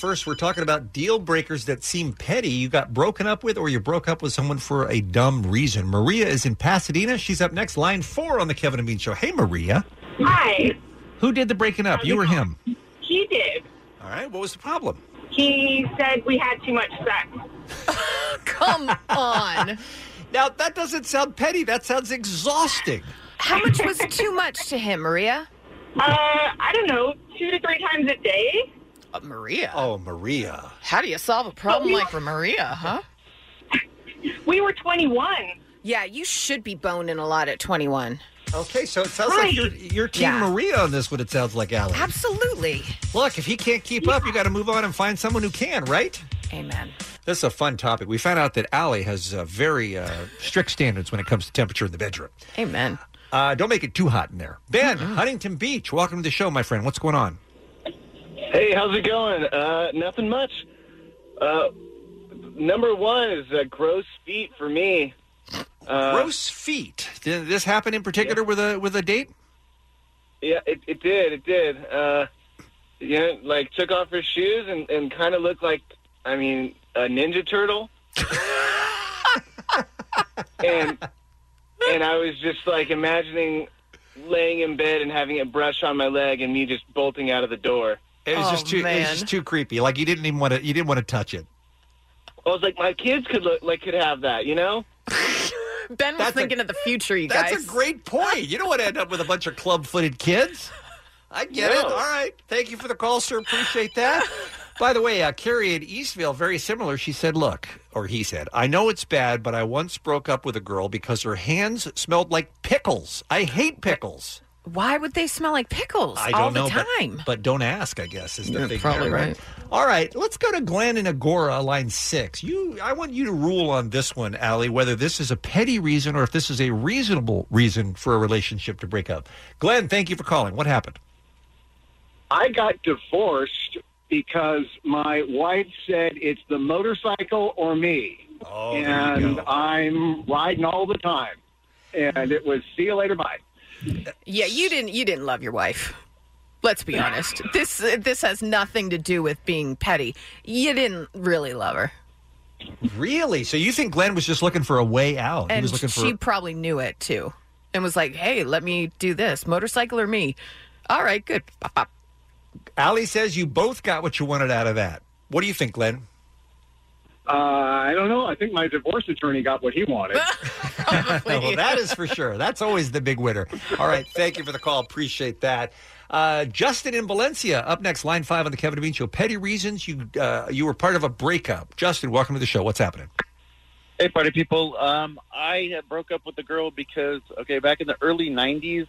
First, we're talking about deal breakers that seem petty. You got broken up with, or you broke up with someone for a dumb reason. Maria is in Pasadena. She's up next, line four on the Kevin and Bean Show. Hey, Maria. Hi. Who did the breaking up? You or him? He did. All right. What was the problem? He said we had too much sex. Come on. Now, that doesn't sound petty. That sounds exhausting. How much was too much to him, Maria? Uh, I don't know, two to three times a day. Uh, Maria. Oh, Maria. How do you solve a problem we, like for Maria, huh? We were twenty-one. Yeah, you should be boning a lot at twenty-one. Okay, so it sounds right. like you're, you're Team yeah. Maria on this, what it sounds like, Alan. Absolutely. Look, if he can't keep yeah. up, you got to move on and find someone who can, right? Amen. This is a fun topic. We found out that Allie has uh, very uh, strict standards when it comes to temperature in the bedroom. Amen. Uh, don't make it too hot in there. Ben, mm-hmm. Huntington Beach, welcome to the show, my friend. What's going on? Hey, how's it going? Uh, nothing much. Uh, number one is uh, gross feet for me. Uh, gross feet. Did this happen in particular yeah. with a with a date? Yeah, it, it did. It did. Uh, you know, like took off her shoes and, and kind of looked like, I mean, a Ninja Turtle. and and I was just like imagining laying in bed and having it brush on my leg and me just bolting out of the door. It was, oh, just too, it was just too creepy. Like you didn't even want to. You didn't want to touch it. I was like, my kids could look like could have that, you know. Ben was that's thinking a, of the future, you that's guys. That's a great point. You don't want to end up with a bunch of club-footed kids. I get no. it. All right, thank you for the call, sir. Appreciate that. By the way, uh, Carrie in Eastvale, very similar. She said, "Look," or he said, "I know it's bad, but I once broke up with a girl because her hands smelled like pickles. I hate pickles." Why would they smell like pickles I don't all know, the time? But, but don't ask, I guess, is the You're thing. Probably there, right? right. All right, let's go to Glenn in Agora, line six. You, I want you to rule on this one, Allie, whether this is a petty reason or if this is a reasonable reason for a relationship to break up. Glenn, thank you for calling. What happened? I got divorced because my wife said it's the motorcycle or me. Oh, and I'm riding all the time. And it was, see you later, bye. Yeah, you didn't you didn't love your wife. Let's be honest. This this has nothing to do with being petty. You didn't really love her. Really? So you think Glenn was just looking for a way out? And he was looking for... she probably knew it, too, and was like, hey, let me do this, motorcycle or me. All right, good. Pop, pop. Allie says you both got what you wanted out of that. What do you think, Glenn? Uh, I don't know. I think my divorce attorney got what he wanted. Probably, well, yeah. That is for sure. That's always the big winner. All right, thank you for the call. Appreciate that. Uh, Justin in Valencia, up next, line five on the Kevin and Bean Show. Petty reasons you uh, you were part of a breakup. Justin, welcome to the show. What's happening? Hey, party people. Um, I broke up with the girl because, okay, back in the early nineties,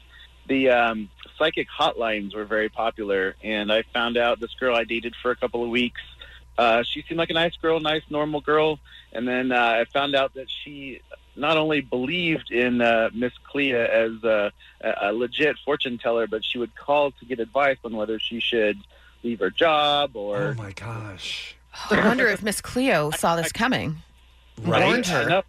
the um, psychic hotlines were very popular, and I found out this girl I dated for a couple of weeks. Uh, she seemed like a nice girl, nice, normal girl, and then uh, I found out that she not only believed in uh, Miss Clea as uh, a legit fortune teller, but she would call to get advice on whether she should leave her job or... Oh, my gosh. I wonder if Miss Cleo saw this I, I, coming. Right? Warned her.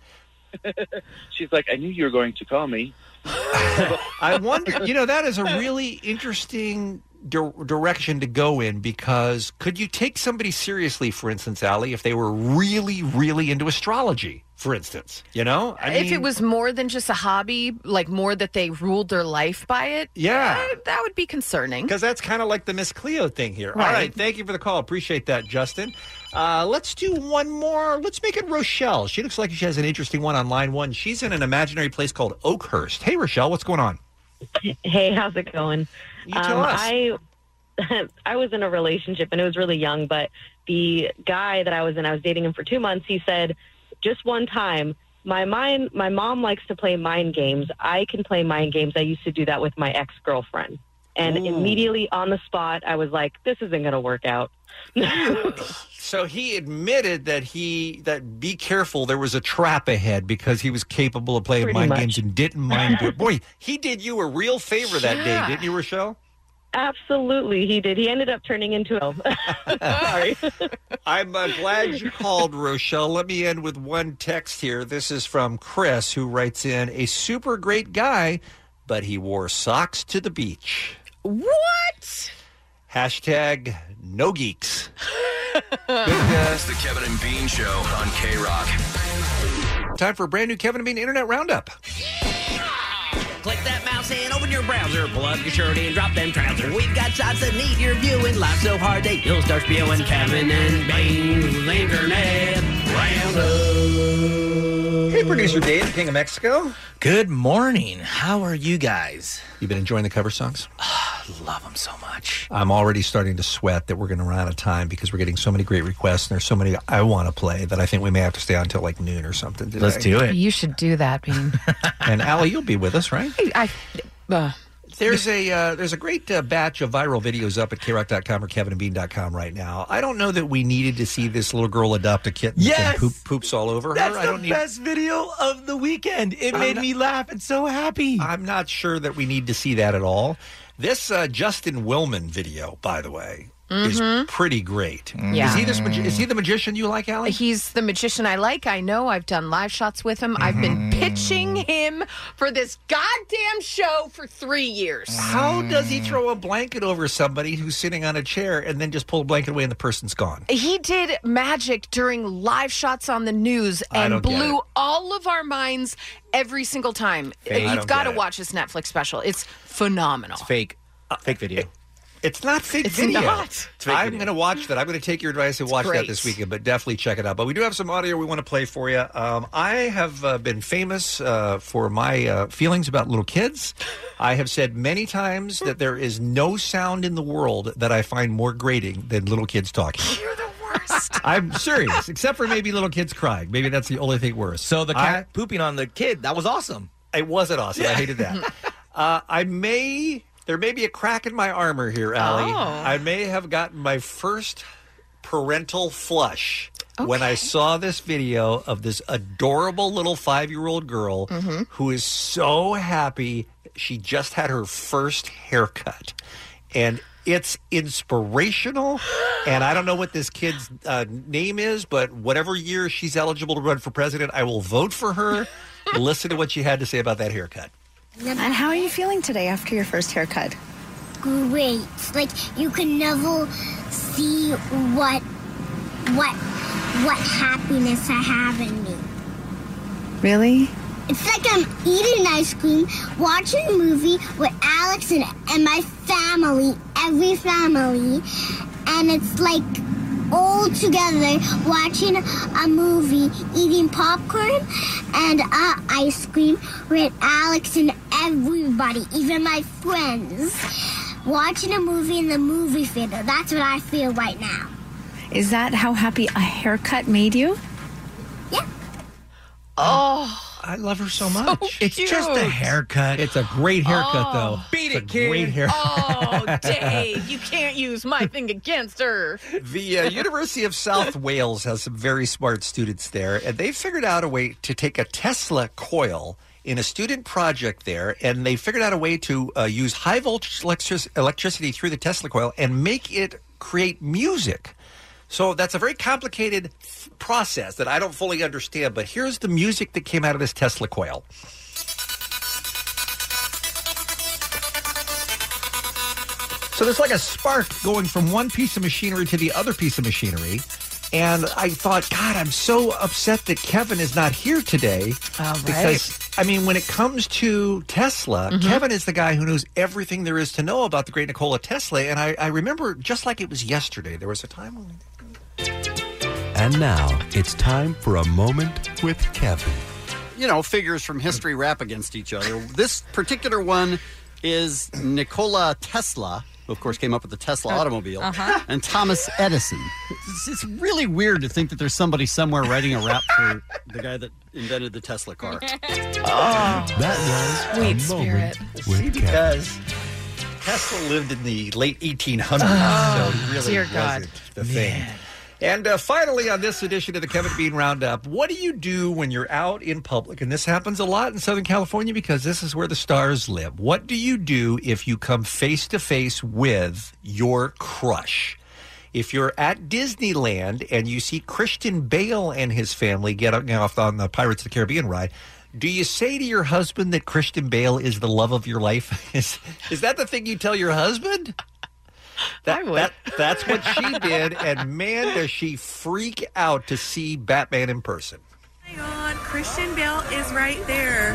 She's like, I knew you were going to call me. I wonder... You know, that is a really interesting di- direction to go in, because could you take somebody seriously, for instance, Allie, if they were really, really into astrology? For instance, you know? I mean, if it was more than just a hobby, like more that they ruled their life by it, yeah, uh, that would be concerning. Because that's kind of like the Miss Cleo thing here. Right. All right, thank you for the call. Appreciate that, Justin. Uh, let's do one more. Let's make it Rochelle. She looks like she has an interesting one on line one. She's in an imaginary place called Oakhurst. Hey, Rochelle, what's going on? Hey, how's it going? You tell um, us. I, I was in a relationship, and it was really young, but the guy that I was in, I was dating him for two months, he said... Just one time, my mind, my mom likes to play mind games. I can play mind games. I used to do that with my ex-girlfriend. And Ooh. Immediately on the spot, I was like, this isn't going to work out. So he admitted that he, that be careful, there was a trap ahead because he was capable of playing Pretty mind much. Games and didn't mind it. Boy, he did you a real favor that yeah. day, didn't you, Rochelle? Absolutely, he did. He ended up turning into a... Sorry. I'm uh, glad you called, Rochelle. Let me end with one text here. This is from Chris, who writes in, a super great guy, but he wore socks to the beach. What? Hashtag no geeks. That's the Kevin and Bean Show on K-Rock. Time for a brand new Kevin and Bean Internet Roundup. Click that mouse and open your browser. Pull up your shirt and drop them trousers. We've got shots that need your viewing. Live so hard that you'll start spewing. Kevin and Bean, Internet Roundup. Hey, producer Dave, King of Mexico. Good morning. How are you guys? You've been enjoying the cover songs? Oh, love them so much. I'm already starting to sweat that we're going to run out of time because we're getting so many great requests and there's so many I want to play that I think we may have to stay on until like noon or something today. Let's do it. You should do that, Bean. And Allie, you'll be with us, right? I, uh, there's a uh, there's a great uh, batch of viral videos up at K Rock dot com or Kevin and Bean dot com right now. I don't know that we needed to see this little girl adopt a kitten yes! and poop, poops all over her. That's I don't the need... best video of the weekend. It I'm made not... me laugh and so happy. I'm not sure that we need to see that at all. This uh, Justin Willman video, by the way, mm-hmm. is pretty great. Yeah. Is he this magi- is he the magician you like, Allie? He's the magician I like. I know. I've done live shots with him. Mm-hmm. I've been pitching him for this goddamn show for three years. How does he throw a blanket over somebody who's sitting on a chair and then just pull a blanket away and the person's gone? He did magic during live shots on the news and blew all of our minds every single time. Fake. You've got to watch his Netflix special. It's phenomenal. It's fake. Uh, fake video. It, It's not fake it's video. Not. It's fake I'm going to watch that. I'm going to take your advice and it's watch great. That this weekend, but definitely check it out. But we do have some audio we want to play for you. Um, I have uh, been famous uh, for my uh, feelings about little kids. I have said many times that there is no sound in the world that I find more grating than little kids talking. You're the worst. I'm serious, except for maybe little kids crying. Maybe that's the only thing worse. So the cat I, pooping on the kid, that was awesome. It wasn't awesome. Yeah. I hated that. uh, I may... There may be a crack in my armor here, Allie. Oh. I may have gotten my first parental flush okay. when I saw this video of this adorable little five-year-old girl mm-hmm. who is so happy she just had her first haircut. And it's inspirational, and I don't know what this kid's uh, name is, but whatever year she's eligible to run for president, I will vote for her. Listen to what she had to say about that haircut. And how are you feeling today after your first haircut? great. Like, you can never see what, what, what happiness I have in me. Really? It's like I'm eating ice cream, watching a movie with Alex and, and my family, every family, and it's like all together watching a movie, eating popcorn and uh, ice cream with Alex and everybody, even my friends, watching a movie in the movie theater. That's what I feel right now. Is that how happy a haircut made you? Yeah. Oh. I love her so much. So it's cute. Just a haircut. It's a great haircut, oh, though. Beat it's it, a kid. Great haircut. Oh, Dave, you can't use my thing against her. The uh, University of South Wales has some very smart students there, and they figured out a way to take a Tesla coil in a student project there, and they figured out a way to uh, use high-voltage electric- electricity through the Tesla coil and make it create music. So that's a very complicated process that I don't fully understand, but here's the music that came out of this Tesla coil. So there's like a spark going from one piece of machinery to the other piece of machinery. And I thought, God, I'm so upset that Kevin is not here today. All right. Because, I mean, when it comes to Tesla, mm-hmm. Kevin is the guy who knows everything there is to know about the great Nikola Tesla. And I, I remember, just like it was yesterday, there was a time when... And now it's time for a moment with Kevin. You know, figures from history rap against each other. This particular one is Nikola Tesla, who, of course, came up with the Tesla automobile, uh-huh. and Thomas Edison. It's, it's really weird to think that there's somebody somewhere writing a rap for the guy that invented the Tesla car. Oh, that was sweet spirit. See, because Tesla lived in the late eighteen hundreds, oh, so it really dear God. wasn't the thing. Man. And uh, finally, on this edition of the Kevin Bean Roundup, what do you do when you're out in public? And this happens a lot in Southern California because this is where the stars live. What do you do if you come face-to-face with your crush? If you're at Disneyland and you see Christian Bale and his family getting off on the Pirates of the Caribbean ride, do you say to your husband that Christian Bale is the love of your life? is, is that the thing you tell your husband? That, I would. That, that's what she did, and man, does she freak out to see Batman in person. Hang on, Christian Bale is right there.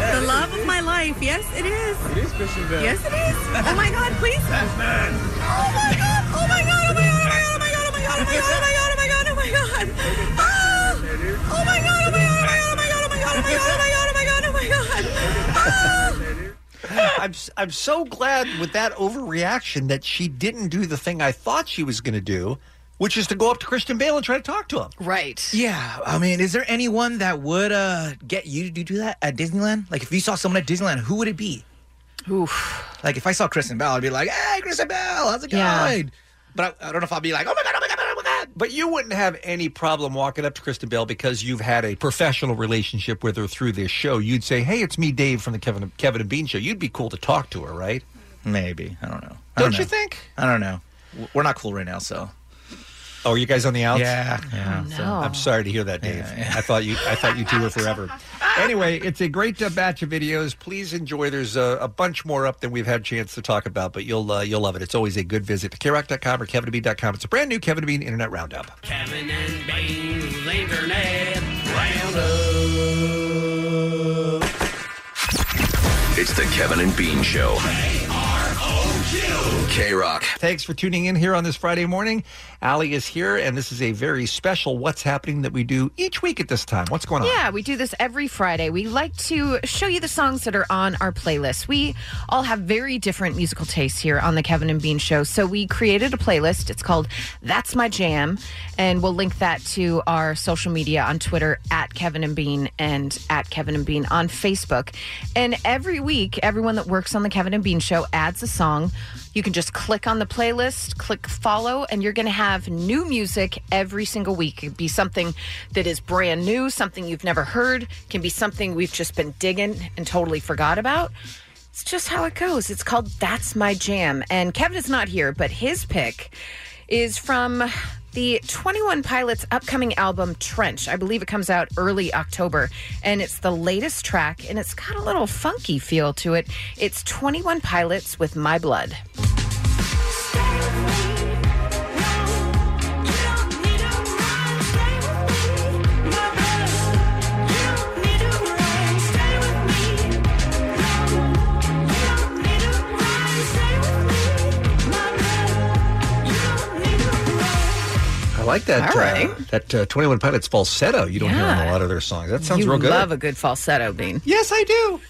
Yeah, the love is. of my life. Yes, it is. It is Christian Bale. Yes, it is. Oh, my God, please. Batman. Oh, my God. Oh, my God. Oh, my God. Oh, my God. Oh, my God. Oh, my God. Oh, my God. Oh, my God. Oh, my God. Oh, my God. Oh, my God. Oh, my God. Oh, my God. Oh, my God. Oh, my God. I'm I'm so glad with that overreaction that she didn't do the thing I thought she was going to do, which is to go up to Christian Bale and try to talk to him. Right. Yeah. I mean, is there anyone that would uh, get you to do that at Disneyland? Like, if you saw someone at Disneyland, who would it be? Oof. Like, if I saw Christian Bale, I'd be like, hey, Christian Bale, how's it yeah. going? But I, I don't know if I'd be like, oh, my God, oh, my God, oh, my God. But you wouldn't have any problem walking up to Kristen Bell because you've had a professional relationship with her through this show. You'd say, hey, it's me, Dave, from the Kevin, Kevin and Bean Show. You'd be cool to talk to her, right? Maybe. I don't know. I don't, don't know. you think? I don't know. We're not cool right now, so. Oh, are you guys on the outs? Yeah. yeah. Oh, no. So, I'm sorry to hear that, Dave. Yeah, yeah. I thought you I thought you two were forever. Anyway, it's a great uh, batch of videos. Please enjoy. There's uh, a bunch more up than we've had a chance to talk about, but you'll uh, you'll love it. It's always a good visit to K Rock dot com or Kevin and Bean dot com. It's a brand new Kevin and Bean Internet Roundup. Kevin and Bean's Internet Roundup. It's the Kevin and Bean Show. K-Rock. Thanks for tuning in here on this Friday morning. Allie is here, and this is a very special What's Happening that we do each week at this time. What's going on? Yeah, we do this every Friday. We like to show you the songs that are on our playlist. We all have very different musical tastes here on the Kevin and Bean Show, so we created a playlist. It's called That's My Jam, and we'll link that to our social media on Twitter, at Kevin and Bean, and at Kevin and Bean on Facebook. And every week, everyone that works on the Kevin and Bean Show adds a song. You can just click on the playlist, click follow, and you're going to have new music every single week. It can be something that is brand new, something you've never heard. It can be something we've just been digging and totally forgot about. It's just how it goes. It's called That's My Jam. And Kevin is not here, but his pick is from the twenty-one Pilots' upcoming album, Trench. I believe it comes out early October, and it's the latest track, and it's got a little funky feel to it. It's twenty-one Pilots with My Blood. Like that, all right. uh, that uh, twenty-one Pilots falsetto you don't yeah. hear on a lot of their songs. That sounds you real good. You love a good falsetto, Bean. Yes, I do.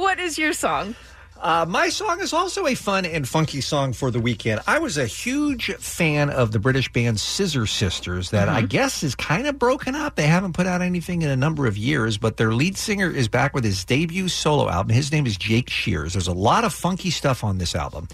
What is your song? Uh, my song is also a fun and funky song for the weekend. I was a huge fan of the British band Scissor Sisters that mm-hmm. I guess is kind of broken up. They haven't put out anything in a number of years, but their lead singer is back with his debut solo album. His name is Jake Shears. There's a lot of funky stuff on this album.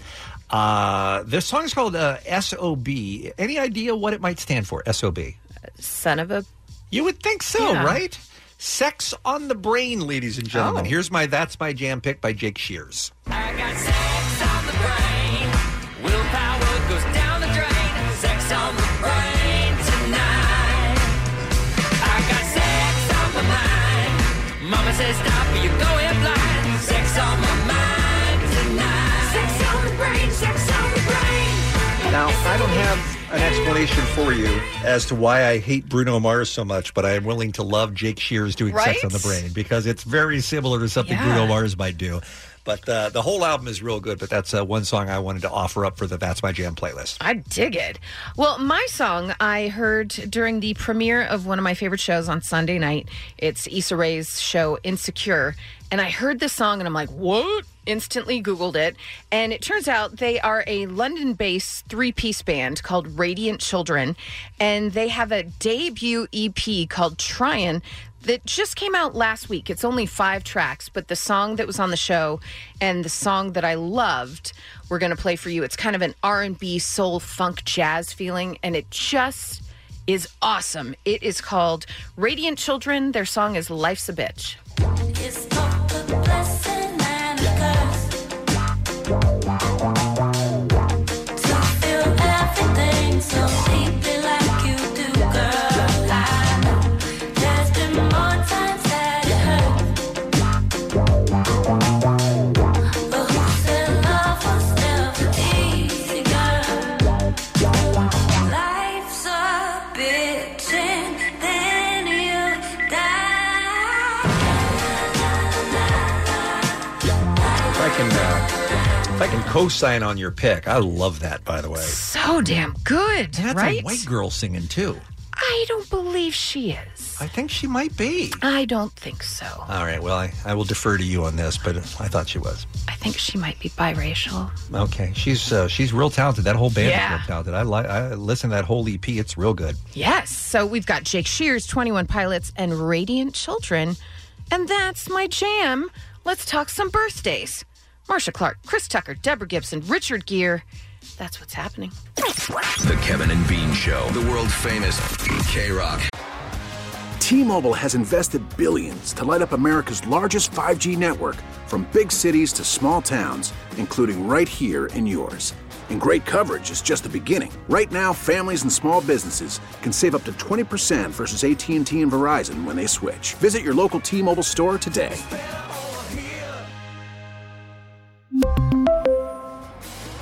Uh, this song is called uh, S O B. Any idea what it might stand for, S O B? Son of a... You would think so, yeah. right? Sex on the Brain, ladies and gentlemen. Oh. Here's my That's My Jam pick by Jake Shears. I got sex on the brain. Willpower goes down the drain. Sex on the brain tonight. I got sex on my mind. Mama says stop or you're going blind. Sex on my mind. Brain, sex on the brain. Now, I don't have an explanation for you as to why I hate Bruno Mars so much, but I am willing to love Jake Shears doing right? Sex on the Brain because it's very similar to something yeah. Bruno Mars might do. But uh, the whole album is real good, but that's uh, one song I wanted to offer up for the That's My Jam playlist. I dig it. Well, my song I heard during the premiere of one of my favorite shows on Sunday night. It's Issa Rae's show, Insecure. And I heard this song, and I'm like, what? Instantly Googled it. And it turns out they are a London-based three-piece band called Radiant Children. And they have a debut E P called Tryin' that just came out last week. It's only five tracks, but the song that was on the show and the song that I loved we're going to play for you. It's kind of an R and B, soul, funk, jazz feeling, and it just is awesome. It is called Radiant Children. Their song is Life's a Bitch. It's both a blessing and a curse to feel everything so deeply. If I can co-sign on your pick, I love that, by the way. So damn good, and that's right? That's a white girl singing, too. I don't believe she is. I think she might be. I don't think so. All right, well, I, I will defer to you on this, but I thought she was. I think she might be biracial. Okay, she's uh, she's real talented. That whole band yeah. is real talented. I, li- I listen to that whole E P. It's real good. Yes, so we've got Jake Shears, twenty-one Pilots, and Radiant Children. And that's my jam. Let's talk some birthdays. Marsha Clark, Chris Tucker, Deborah Gibson, Richard Gere. That's what's happening. The Kevin and Bean Show, the world-famous K-Rock. T-Mobile has invested billions to light up America's largest five G network from big cities to small towns, including right here in yours. And great coverage is just the beginning. Right now, families and small businesses can save up to twenty percent versus A T and T and Verizon when they switch. Visit your local T-Mobile store today.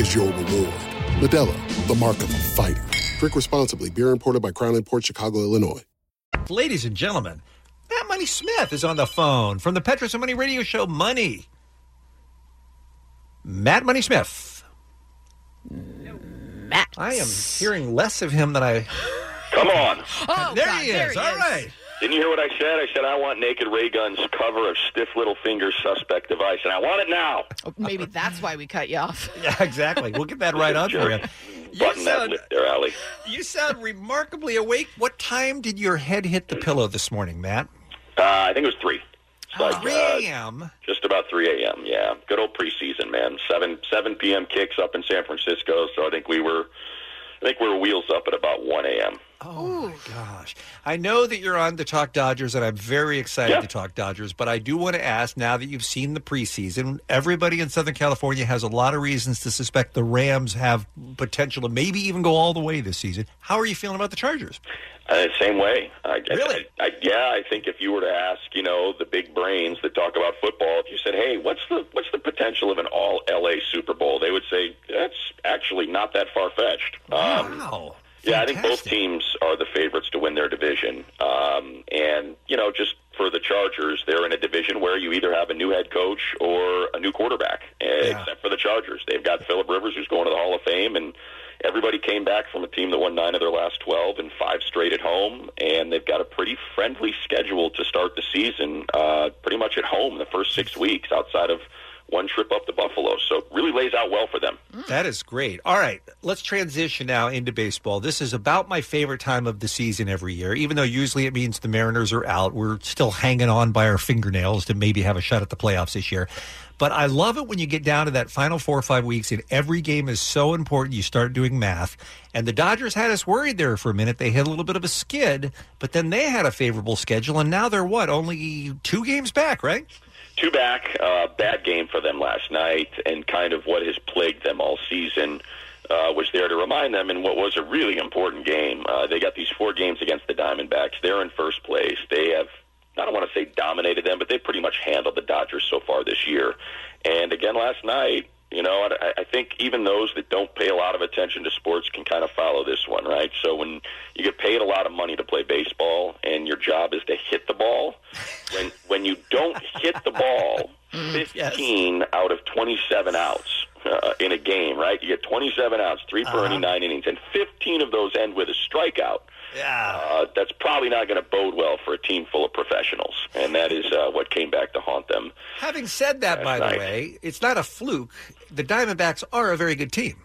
is your reward. Modelo, the mark of a fighter. Drink responsibly. Beer imported by Crown Imports, Chicago, Illinois. Ladies and gentlemen, Matt Money Smith is on the phone from the Petros and Money radio show, Money. Matt Money Smith. Matt. I am hearing less of him than I... Come on. Oh, there God, he is. There he All is. right. Didn't you hear what I said? I said, I want Naked Ray Gun's cover of Stiff Little Fingers' Suspect Device, and I want it now. Maybe that's why we cut you off. Yeah, exactly. We'll get that right on for you. Button that lip there, Allie. You sound remarkably awake. What time did your head hit the pillow this morning, Matt? Uh, I think it was three. It's like three a.m. Uh, just about three a.m., yeah. Good old preseason, man. seven p.m. kicks up in San Francisco, so I think we were I think we were wheels up at about one a.m. Oh, my gosh. I know that you're on to talk Dodgers, and I'm very excited yeah. to talk Dodgers, but I do want to ask, now that you've seen the preseason, everybody in Southern California has a lot of reasons to suspect the Rams have potential to maybe even go all the way this season. How are you feeling about the Chargers? Uh, same way. I, really? I, I, yeah, I think if you were to ask, you know, the big brains that talk about football, if you said, hey, what's the what's the potential of an all-L A Super Bowl? They would say, that's actually not that far-fetched. Um, wow. Yeah, I think both teams are the favorites to win their division. Um, and, you know, just for the Chargers, they're in a division where you either have a new head coach or a new quarterback, yeah. except for the Chargers. They've got Phillip Rivers, who's going to the Hall of Fame, and everybody came back from a team that won nine of their last twelve and five straight at home, and they've got a pretty friendly schedule to start the season, uh, pretty much at home the first six weeks outside of one trip up to Buffalo, so it really lays out well for them. That is great. All right, let's transition now into baseball. This is about my favorite time of the season every year, even though usually it means the Mariners are out. We're still hanging on by our fingernails to maybe have a shot at the playoffs this year. But I love it when you get down to that final four or five weeks and every game is so important you start doing math. And the Dodgers had us worried there for a minute. They had a little bit of a skid, but then they had a favorable schedule, and now they're, what, only two games back, right? Two back, uh, bad game for them last night, and kind of what has plagued them all season uh, was there to remind them in what was a really important game. Uh, they got these four games against the Diamondbacks. They're in first place. They have, I don't want to say dominated them, but they pretty much handled the Dodgers so far this year. And again last night, you know, I, I think even those that don't pay a lot of attention to sports can kind of follow this one, right? So when you get paid a lot of money to play baseball and your job is to hit the ball, when when you don't hit the ball fifteen yes. out of twenty-seven outs uh, in a game, right? You get twenty-seven outs, three per uh-huh. inning, nine innings, and fifteen of those end with a strikeout. Yeah, uh, that's probably not going to bode well for a team full of professionals, and that is uh, what came back to haunt them. Having said that, by night. the way, it's not a fluke. The Diamondbacks are a very good team.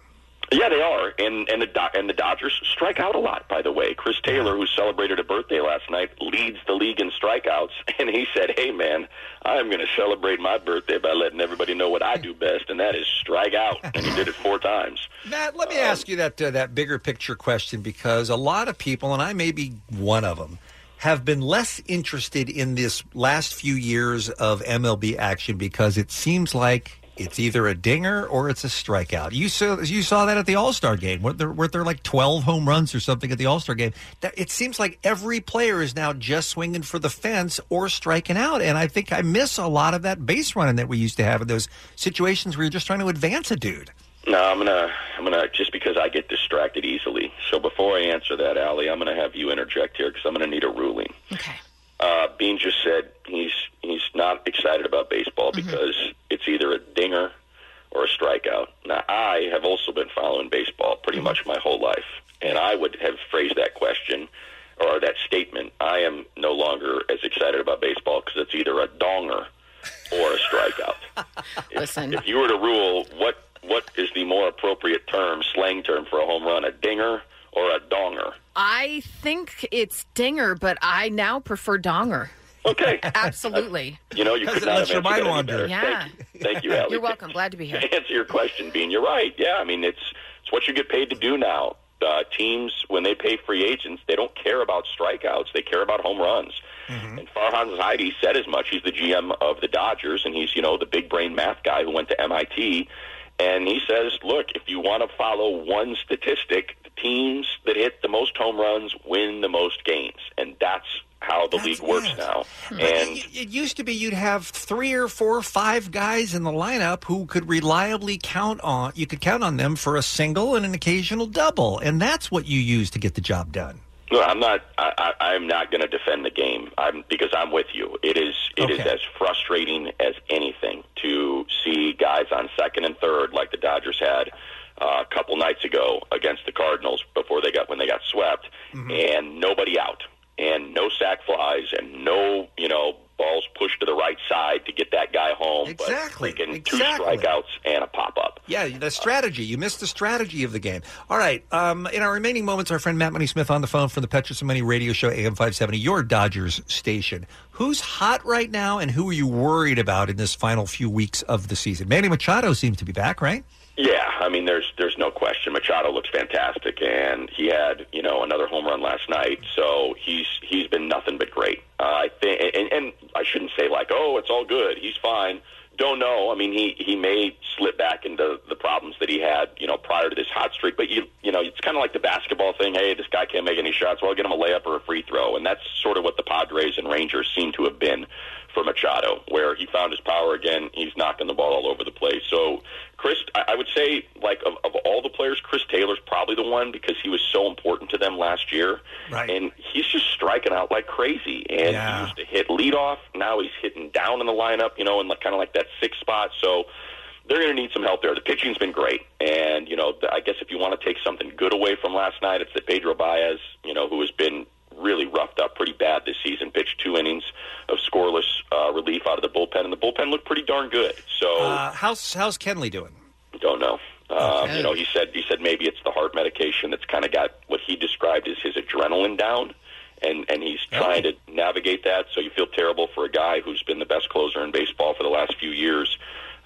Yeah, they are, and and the Do- and the Dodgers strike out a lot. By the way, Chris Taylor, who celebrated a birthday last night, leads the league in strikeouts, and he said, "Hey, man, I'm going to celebrate my birthday by letting everybody know what I do best, and that is strike out." And he did it four times. Matt, let me um, ask you that uh, that bigger picture question, because a lot of people, and I may be one of them, have been less interested in this last few years of M L B action because it seems like it's either a dinger or it's a strikeout. You saw you saw that at the All-Star game. Weren't there, weren't there like twelve home runs or something at the All-Star game? That, it seems like every player is now just swinging for the fence or striking out, and I think I miss a lot of that base running that we used to have in those situations where you're just trying to advance a dude. No, I'm gonna, I'm gonna just because I get distracted easily. So before I answer that, Allie, I'm gonna have you interject here because I'm gonna need a ruling. Okay. Uh, Bean just said he's he's not excited about baseball because mm-hmm. it's either a dinger or a strikeout. Now, I have also been following baseball pretty much my whole life, and I would have phrased that question or that statement, I am no longer as excited about baseball because it's either a donger or a strikeout. if, Listen. if you were to rule, what what is the more appropriate term, slang term for a home run, a dinger or a donger? I think it's dinger, but I now prefer donger. Okay. Absolutely. I, you know, you could not have answered that any better. Yeah. Thank you, Thank you Allie. You're welcome. Glad to be here. To answer your question, Bean, you're right. Yeah, I mean, it's it's what you get paid to do now. Uh, teams, when they pay free agents, they don't care about strikeouts. They care about home runs. Mm-hmm. And Farhan Zaidi said as much. He's the G M of the Dodgers, and he's, you know, the big brain math guy who went to M I T. And he says, look, if you want to follow one statistic, the teams that hit the most home runs win the most games. And that's how the that's league works it. now. But and it, it used to be you'd have three or four or five guys in the lineup who could reliably count on, you could count on them for a single and an occasional double. And that's what you use to get the job done. No, I'm not. I, I, I'm not going to defend the game. I'm because I'm with you. It is. It okay. is as frustrating as anything to see guys on second and third, like the Dodgers had uh, a couple nights ago against the Cardinals before they got when they got swept, mm-hmm. and nobody out, and no sack flies, and no you know balls pushed to the right side to get that guy home. Exactly. But freaking exactly. two strikeouts and a pop up. Yeah, the strategy. You missed the strategy of the game. All right. Um, in our remaining moments, our friend Matt Money Smith on the phone from the Petrus and Money Radio Show, A M five seventy, your Dodgers station. Who's hot right now, and who are you worried about in this final few weeks of the season? Manny Machado seems to be back, right? Yeah, I mean, there's there's no question. Machado looks fantastic, and he had, you know, another home run last night. So he's he's been nothing but great. Uh, I think, and, and I shouldn't say like, oh, it's all good. He's fine. Don't know. I mean, he, he may slip back into the problems that he had, you know, prior to this hot streak. But, you you know, it's kind of like the basketball thing. Hey, this guy can't make any shots. Well, I'll get him a layup or a free throw. And that's sort of what the Padres and Rangers seem to have been for Machado, where he found his power again. He's knocking the ball all over the place. So, Chris, I, I would say, like, of, of all the players, Chris Taylor's probably the one because he was so important to them last year. Right. And he's just striking out like crazy. And yeah. he used to hit leadoff. Now he's hitting down in the lineup, you know, and like, kind of like that sixth spot. So they're going to need some help there. The pitching's been great. And, you know, the, I guess if you want to take something good away from last night, it's that Pedro Baez, you know, who has been really roughed up pretty bad this season, pitched two innings of scoreless uh, relief out of the bullpen, and the bullpen looked pretty darn good. So uh, how's how's Kenley doing? Don't know. Uh, okay. You know, he said he said maybe it's the heart medication that's kind of got what he described as his adrenaline down, and and he's trying okay. to navigate that. So you feel terrible for a guy who's been the best closer in baseball for the last few years,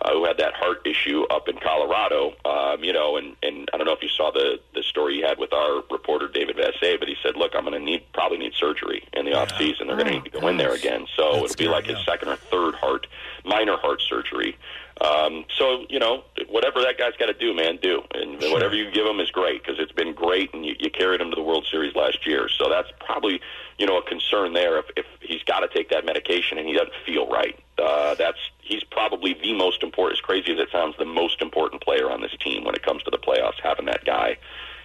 uh, who had that heart issue up in Colorado. Um, you know, and, and I don't know if you saw the, the story he had with our reporter, David Vassay, but he said, look, I'm going to need probably need surgery in the yeah. offseason. They're oh, going to need to go gosh. in there again. So That's it'll be scary, like yeah. his second or third heart, minor heart surgery. Um, so, you know, whatever that guy's got to do, man, do. And sure. whatever you give him is great because it's been great, and you, you carried him to the World Series last year. So that's probably, you know, a concern there if, if he's got to take that medication and he doesn't feel right. Uh, that's he's probably the most important, as crazy as it sounds, the most important player on this team when it comes to the playoffs, having that guy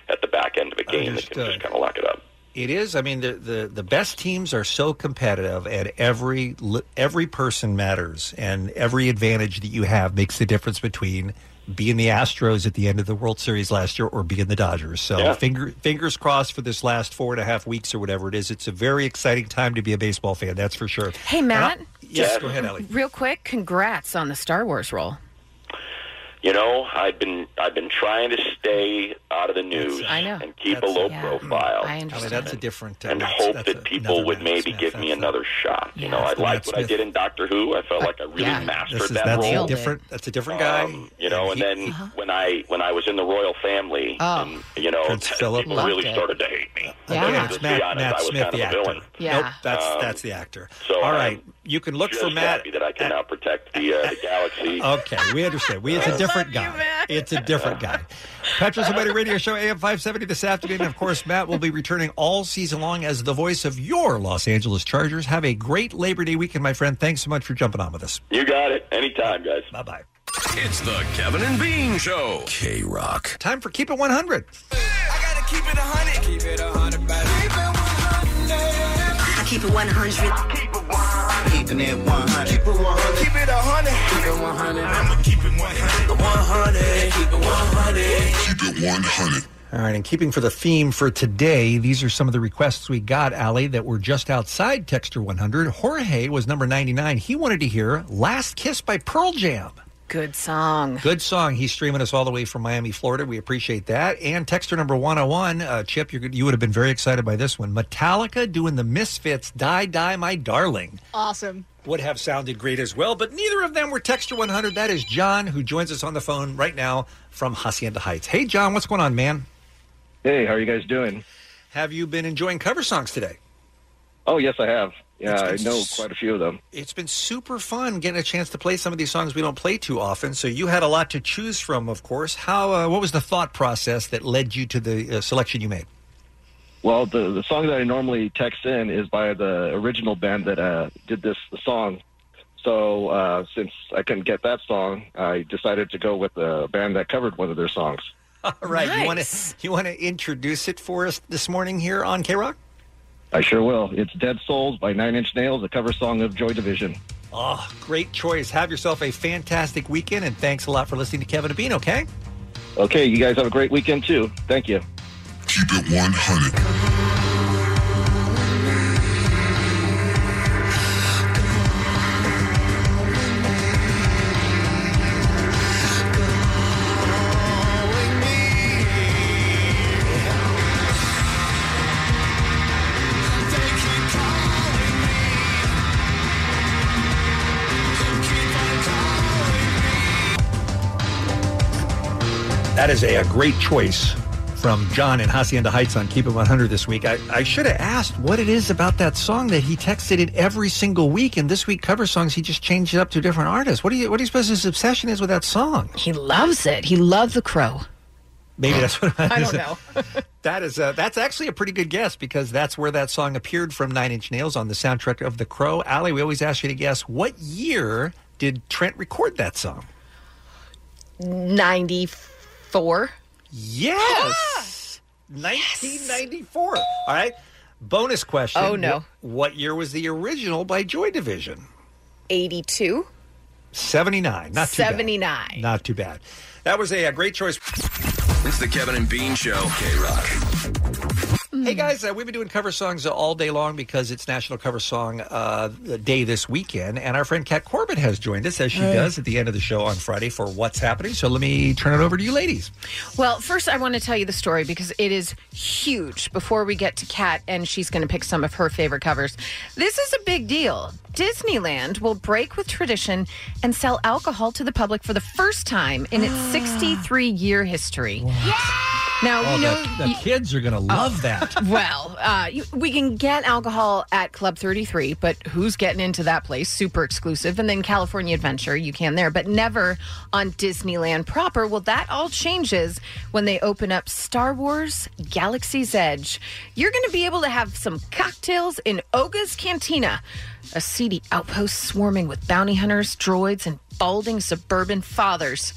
at the back end of a game Understood. that can just kind of lock it up. It is. I mean, the, the, the best teams are so competitive, and every every person matters, and every advantage that you have makes the difference between being the Astros at the end of the World Series last year or being the Dodgers. So yeah. finger, fingers crossed for this last four and a half weeks or whatever it is. It's a very exciting time to be a baseball fan, that's for sure. Hey, Matt. I, yes, go ahead, Ellie. Real quick, congrats on the Star Wars role. You know, I've been I've been trying to stay out of the news and keep that's, a low yeah. profile. I understand. I mean, that's a different uh, and that's, hope that's that people would maybe Smith, give me another shot. Yeah, you know, I liked what Smith. I did in Doctor Who. I felt but, like I really yeah. mastered is, that that's role. A different, that's a different guy. Um, you know, and, he, and then uh-huh. when I when I was in the royal family, oh. and, you know, Prince people Philip really it. started to hate me. Yeah, yeah. yeah. It's Matt, honest, Matt Smith, the actor. Nope, that's that's the actor. All right, you can look for Matt. Happy that I can now protect the galaxy. Okay, we understand. We it's a different. Guy. You, it's a different guy. Petrus and Money Radio Show, A M five seventy this afternoon. And of course, Matt will be returning all season long as the voice of your Los Angeles Chargers. Have a great Labor Day weekend, my friend. Thanks so much for jumping on with us. You got it. Anytime, guys. Bye-bye. It's the Kevin and Bean Show. K-Rock. Time for Keep It one hundred. I gotta keep it one hundred. Keep it one hundred, baby. Keep it one hundred. I keep it one hundred. I keep it one hundred. Keeping it one hundred. Keep it one hundred. Keep it one hundred. Keep it one hundred. I'ma keep it one hundred. one hundred. Keep it one hundred. Keep it one hundred. All right, and keeping for the theme for today, these are some of the requests we got, Allie, that were just outside Texter one hundred. Jorge was number ninety-nine. He wanted to hear Last Kiss by Pearl Jam. Good song. Good song. He's streaming us all the way from Miami, Florida. We appreciate that. And texter number one oh one, uh, Chip, you're, you would have been very excited by this one. Metallica doing the Misfits, Die, Die, My Darling. Awesome. Would have sounded great as well, but neither of them were Texter one hundred. That is John, who joins us on the phone right now from Hacienda Heights. Hey, John, what's going on, man? Hey, how are you guys doing? Have you been enjoying cover songs today? Oh, yes, I have. Yeah, I know su- quite a few of them. It's been super fun getting a chance to play some of these songs we don't play too often, so you had a lot to choose from, of course. How? Uh, what was the thought process that led you to the uh, selection you made? Well, the, the song that I normally text in is by the original band that uh, did this the song. So uh, since I couldn't get that song, I decided to go with the band that covered one of their songs. All right. Nice. You want to you want to introduce it for us this morning here on K-Rock? I sure will. It's Dead Souls by Nine Inch Nails, a cover song of Joy Division. Oh, great choice. Have yourself a fantastic weekend, and thanks a lot for listening to Kevin and Bean, okay? Okay, you guys have a great weekend, too. Thank you. Keep it one hundred. That is a, a great choice from John in Hacienda Heights on Keep It one hundred this week. I, I should have asked what it is about that song that he texted it every single week, and this week cover songs he just changed it up to different artists. What do you what do you suppose his obsession is with that song? He loves it. He loves The Crow. Maybe that's what I don't know. That is a, that's actually a pretty good guess, because that's where that song appeared from Nine Inch Nails on the soundtrack of The Crow. Allie, we always ask you to guess, what year did Trent record that song? ninety-four. Yes! Ah! nineteen ninety-four. Yes. All right. Bonus question. Oh, no. What, what year was the original by Joy Division? eighty-two. seventy-nine. Not too seventy-nine. Bad. Not too bad. That was a, a great choice. It's the Kevin and Bean Show. K-Rock. Mm. Hey, guys. Uh, we've been doing cover songs all day long because it's National Cover Song uh, Day this weekend. And our friend Kat Corbett has joined us, as she hey. does at the end of the show on Friday, for What's Happening. So let me turn it over to you ladies. Well, first I want to tell you the story because it is huge. Before we get to Kat, and she's going to pick some of her favorite covers, this is a big deal. Disneyland will break with tradition and sell alcohol to the public for the first time in its sixty-three-year history. Wow. Yeah! Now, oh, you know, the, the you, kids are going to love oh, that. Well, uh, you, we can get alcohol at Club thirty-three, but who's getting into that place? Super exclusive. And then California Adventure, you can there, but never on Disneyland proper. Well, that all changes when they open up Star Wars Galaxy's Edge. You're going to be able to have some cocktails in Oga's Cantina, a seedy outpost swarming with bounty hunters, droids, and balding suburban fathers.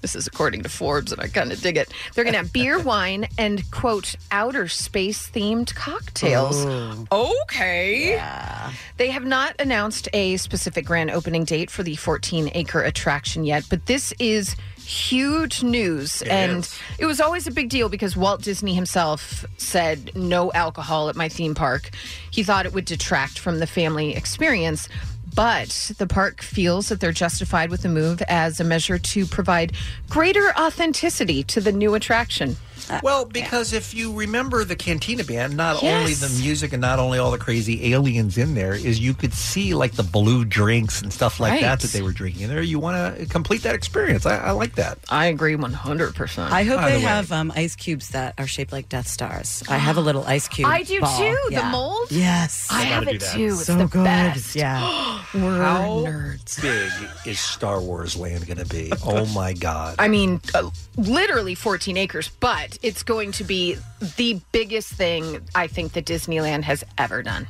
This is according to Forbes, and I kind of dig it. They're going to have beer, wine, and, quote, outer space-themed cocktails. Ooh. Okay. Yeah. They have not announced a specific grand opening date for the fourteen-acre attraction yet, but this is huge news. It and is. It was always a big deal because Walt Disney himself said, no alcohol at my theme park. He thought it would detract from the family experience. But the park feels that they're justified with the move as a measure to provide greater authenticity to the new attraction. Uh, well, because yeah. if you remember the Cantina Band, not yes. only the music and not only all the crazy aliens in there, is you could see like the blue drinks and stuff like right. that that they were drinking in there. You want to complete that experience. I, I like that. I agree one hundred percent. I hope By they the have um, ice cubes that are shaped like Death Stars. I have a little ice cube I do ball. Too. Yeah. The mold? Yes. I, I have it too. It's so the good. Best. Yeah. We're How nerds. Big is Star Wars Land going to be? Oh my God. I mean, uh, literally fourteen acres, but it's going to be the biggest thing I think that Disneyland has ever done.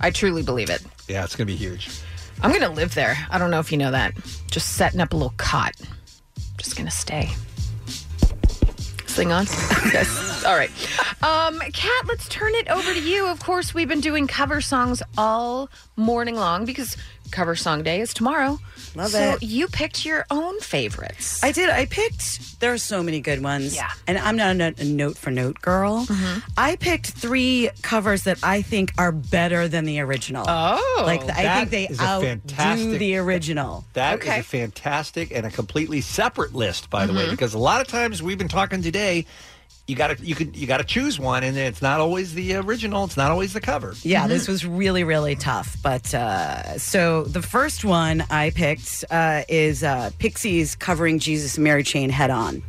I truly believe it. Yeah, it's going to be huge. I'm going to live there. I don't know if you know that. Just setting up a little cot. Just going to stay. Thing on? Yes. All right. Um, Kat, let's turn it over to you. Of course, we've been doing cover songs all morning long because Cover Song Day is tomorrow. Love so it. So you picked your own favorites. I did. I picked, there are so many good ones. Yeah. And I'm not a note-for-note girl. Mm-hmm. I picked three covers that I think are better than the original. Oh. Like, the, I think they outdo the original. That okay. is a fantastic and a completely separate list, by the mm-hmm. way, because a lot of times we've been talking today, You gotta, you could, you gotta choose one, and it's not always the original. It's not always the cover. Yeah, mm-hmm. this was really, really tough. But uh, so the first one I picked uh, is uh, Pixies covering Jesus and Mary Chain Head On.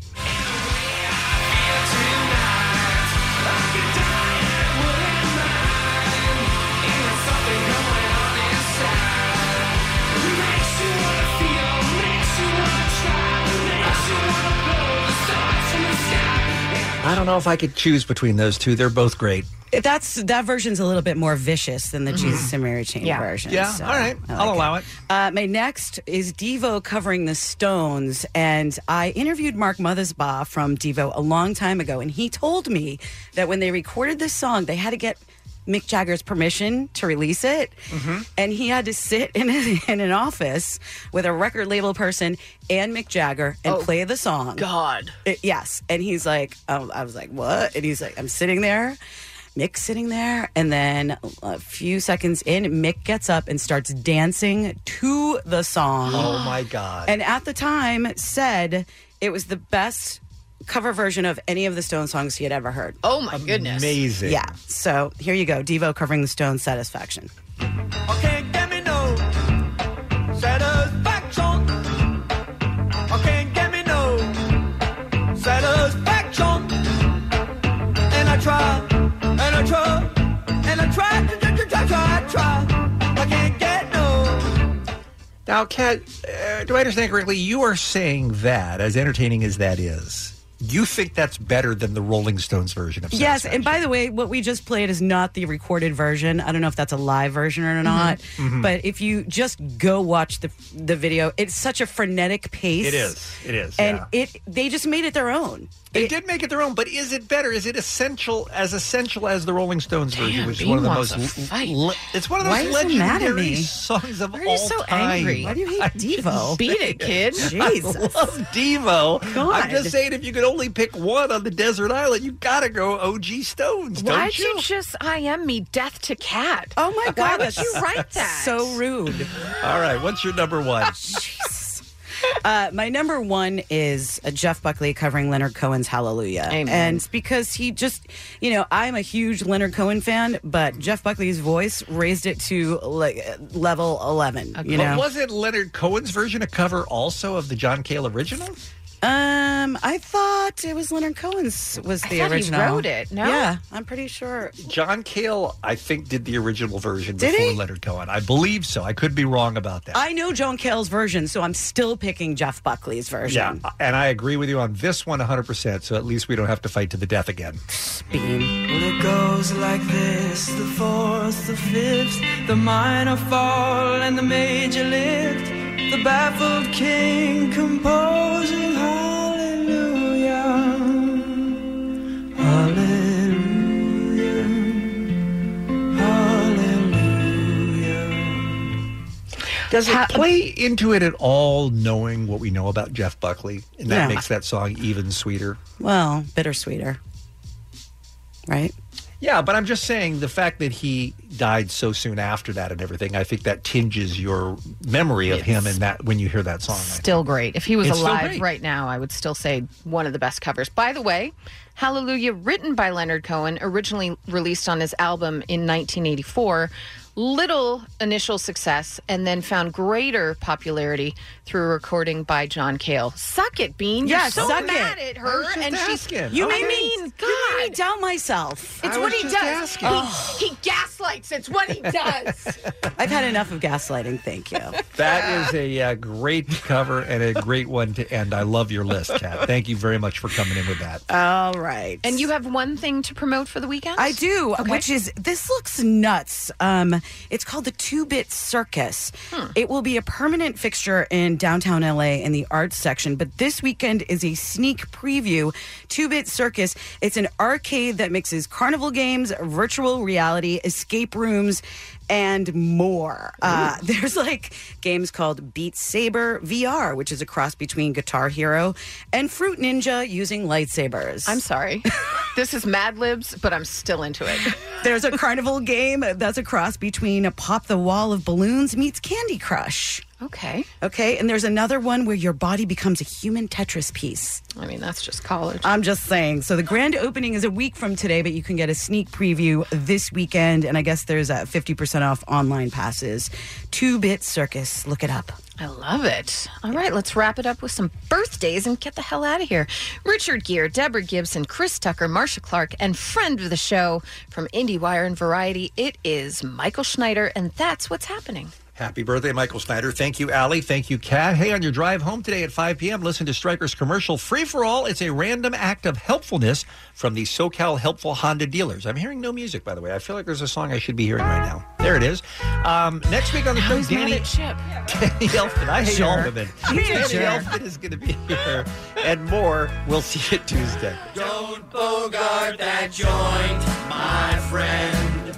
I don't know if I could choose between those two. They're both great. That's That version's a little bit more vicious than the mm-hmm. Jesus and Mary Chain yeah. version. Yeah, so all right. Like I'll it. allow it. Uh, my next is Devo covering the Stones. And I interviewed Mark Mothersbaugh from Devo a long time ago. And he told me that when they recorded this song, they had to get Mick Jagger's permission to release it. Mm-hmm. And he had to sit in, a, in an office with a record label person and Mick Jagger and oh, play the song. God. It, yes. And he's like, oh, I was like, what? And he's like, I'm sitting there. Mick's sitting there. And then a few seconds in, Mick gets up and starts dancing to the song. Oh, my God. And at the time said it was the best cover version of any of the Stone songs he had ever heard. Oh, my Amazing. goodness. Amazing. Yeah. So here you go. Devo covering the Stone, Satisfaction. Okay, get me no satisfaction. Okay, get me no satisfaction. Now, Kat, uh, do I understand correctly? You are saying that, as entertaining as that is, you think that's better than the Rolling Stones version of Satisfaction? Yes, and by the way, what we just played is not the recorded version. I don't know if that's a live version or not, mm-hmm. Mm-hmm. but if you just go watch the the video, it's such a frenetic pace. It is, it is. And yeah. it they just made it their own. They it, did make it their own, but is it better? Is it essential as essential as the Rolling Stones Damn, version, which is one of the most... Le- it's one of those legendary songs of all time. Why are you so time. angry? Why do you hate I'm Devo? Beat it, kid. Jesus. I love Devo. God. I'm just saying, if you could only pick one on the desert island, you gotta go O G Stones, don't Why'd you? Why'd you just I M me death to cat? Oh my God, why'd you write that? So rude. All right, what's your number one? Jesus. Uh, my number one is uh, Jeff Buckley covering Leonard Cohen's Hallelujah. Amen. And it's because he just, you know, I'm a huge Leonard Cohen fan, but Jeff Buckley's voice raised it to like level eleven. Okay. You know? But wasn't Leonard Cohen's version a cover also of the John Cale original? Um, I thought it was Leonard Cohen's was the I original. He wrote it. No, yeah, I'm pretty sure John Cale, I think, did the original version did before he? Leonard Cohen. I believe so. I could be wrong about that. I know John Cale's version, so I'm still picking Jeff Buckley's version. Yeah, and I agree with you on this one one hundred percent. So at least we don't have to fight to the death again. Beam. Well, it goes like this: the fourth, the fifth, the minor fall, and the major lift. The baffled king composing hallelujah, hallelujah, hallelujah. Does it play into it at all, knowing what we know about Jeff Buckley? And that yeah. makes that song even sweeter? Well, bittersweeter, right? Yeah, but I'm just saying the fact that he died so soon after that and everything, I think that tinges your memory of it's him and that when you hear that song. Still great. If he was it's alive right now, I would still say one of the best covers. By the way, Hallelujah, written by Leonard Cohen, originally released on his album in nineteen eighty-four, little initial success, and then found greater popularity through a recording by John Cale. Suck it, Bean. Yeah, You're so suck mad it. at her. And asking. she's You okay. may mean God. You made me doubt myself. It's I what he does. He, oh. he gaslights. It's what he does. I've had enough of gaslighting. Thank you. That is a uh, great cover and a great one to end. I love your list, Kat. Thank you very much for coming in with that. All right. And you have one thing to promote for the weekend? I do, okay. which is, this looks nuts. Um... It's called the Two-Bit Circus. Hmm. It will be a permanent fixture in downtown L A in the arts section, but this weekend is a sneak preview. Two-Bit Circus, it's an arcade that mixes carnival games, virtual reality, escape rooms, and more. Uh, there's like games called Beat Saber V R, which is a cross between Guitar Hero and Fruit Ninja using lightsabers. I'm sorry. This is Mad Libs, but I'm still into it. There's a carnival game that's a cross between a Pop the Wall of Balloons meets Candy Crush. Okay. Okay, and there's another one where your body becomes a human Tetris piece. I mean, that's just college. I'm just saying. So the grand opening is a week from today, but you can get a sneak preview this weekend, and I guess there's a fifty percent off online passes. Two-Bit Circus. Look it up. I love it. All right, let's wrap it up with some birthdays and get the hell out of here. Richard Gere, Deborah Gibson, Chris Tucker, Marcia Clark, and friend of the show from IndieWire and Variety, it is Michael Schneider, and that's what's happening. Happy birthday, Michael Schneider. Thank you, Allie. Thank you, Kat. Hey, on your drive home today at five p.m., listen to Stryker's commercial Free for All. It's a random act of helpfulness from the SoCal Helpful Honda dealers. I'm hearing no music, by the way. I feel like there's a song I should be hearing right now. There it is. Um, next week on the show, Danny, yeah, right. Danny Elfman. I hate sure. all of it. Danny sure. Elfman is going to be here and more. We'll see you Tuesday. Don't bogart that joint, my friend.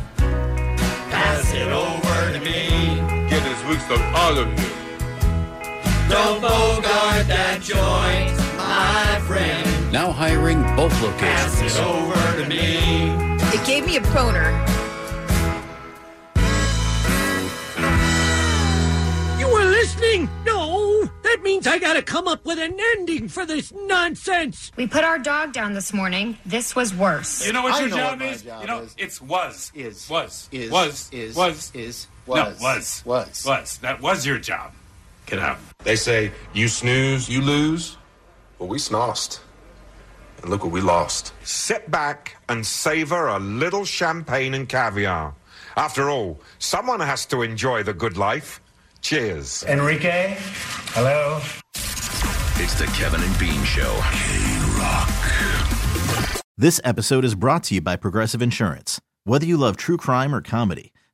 Pass it over to me. Of all of you. Don't bogart that joint, my friend. Now hiring both locations. Pass it over to me. It gave me a boner. You were listening? No. That means I gotta come up with an ending for this nonsense. We put our dog down this morning. This was worse. You know what I your know job, what is? job is? You know, is. it's was. Is. Was. Is. Was. Is. Was. Is. Was, no, was. Was. Was. That was your job. Get out. They say, you snooze, you lose. Well, we snossed. And look what we lost. Sit back and savor a little champagne and caviar. After all, someone has to enjoy the good life. Cheers. Enrique, hello. It's the Kevin and Bean Show. K-Rock. This episode is brought to you by Progressive Insurance. Whether you love true crime or comedy,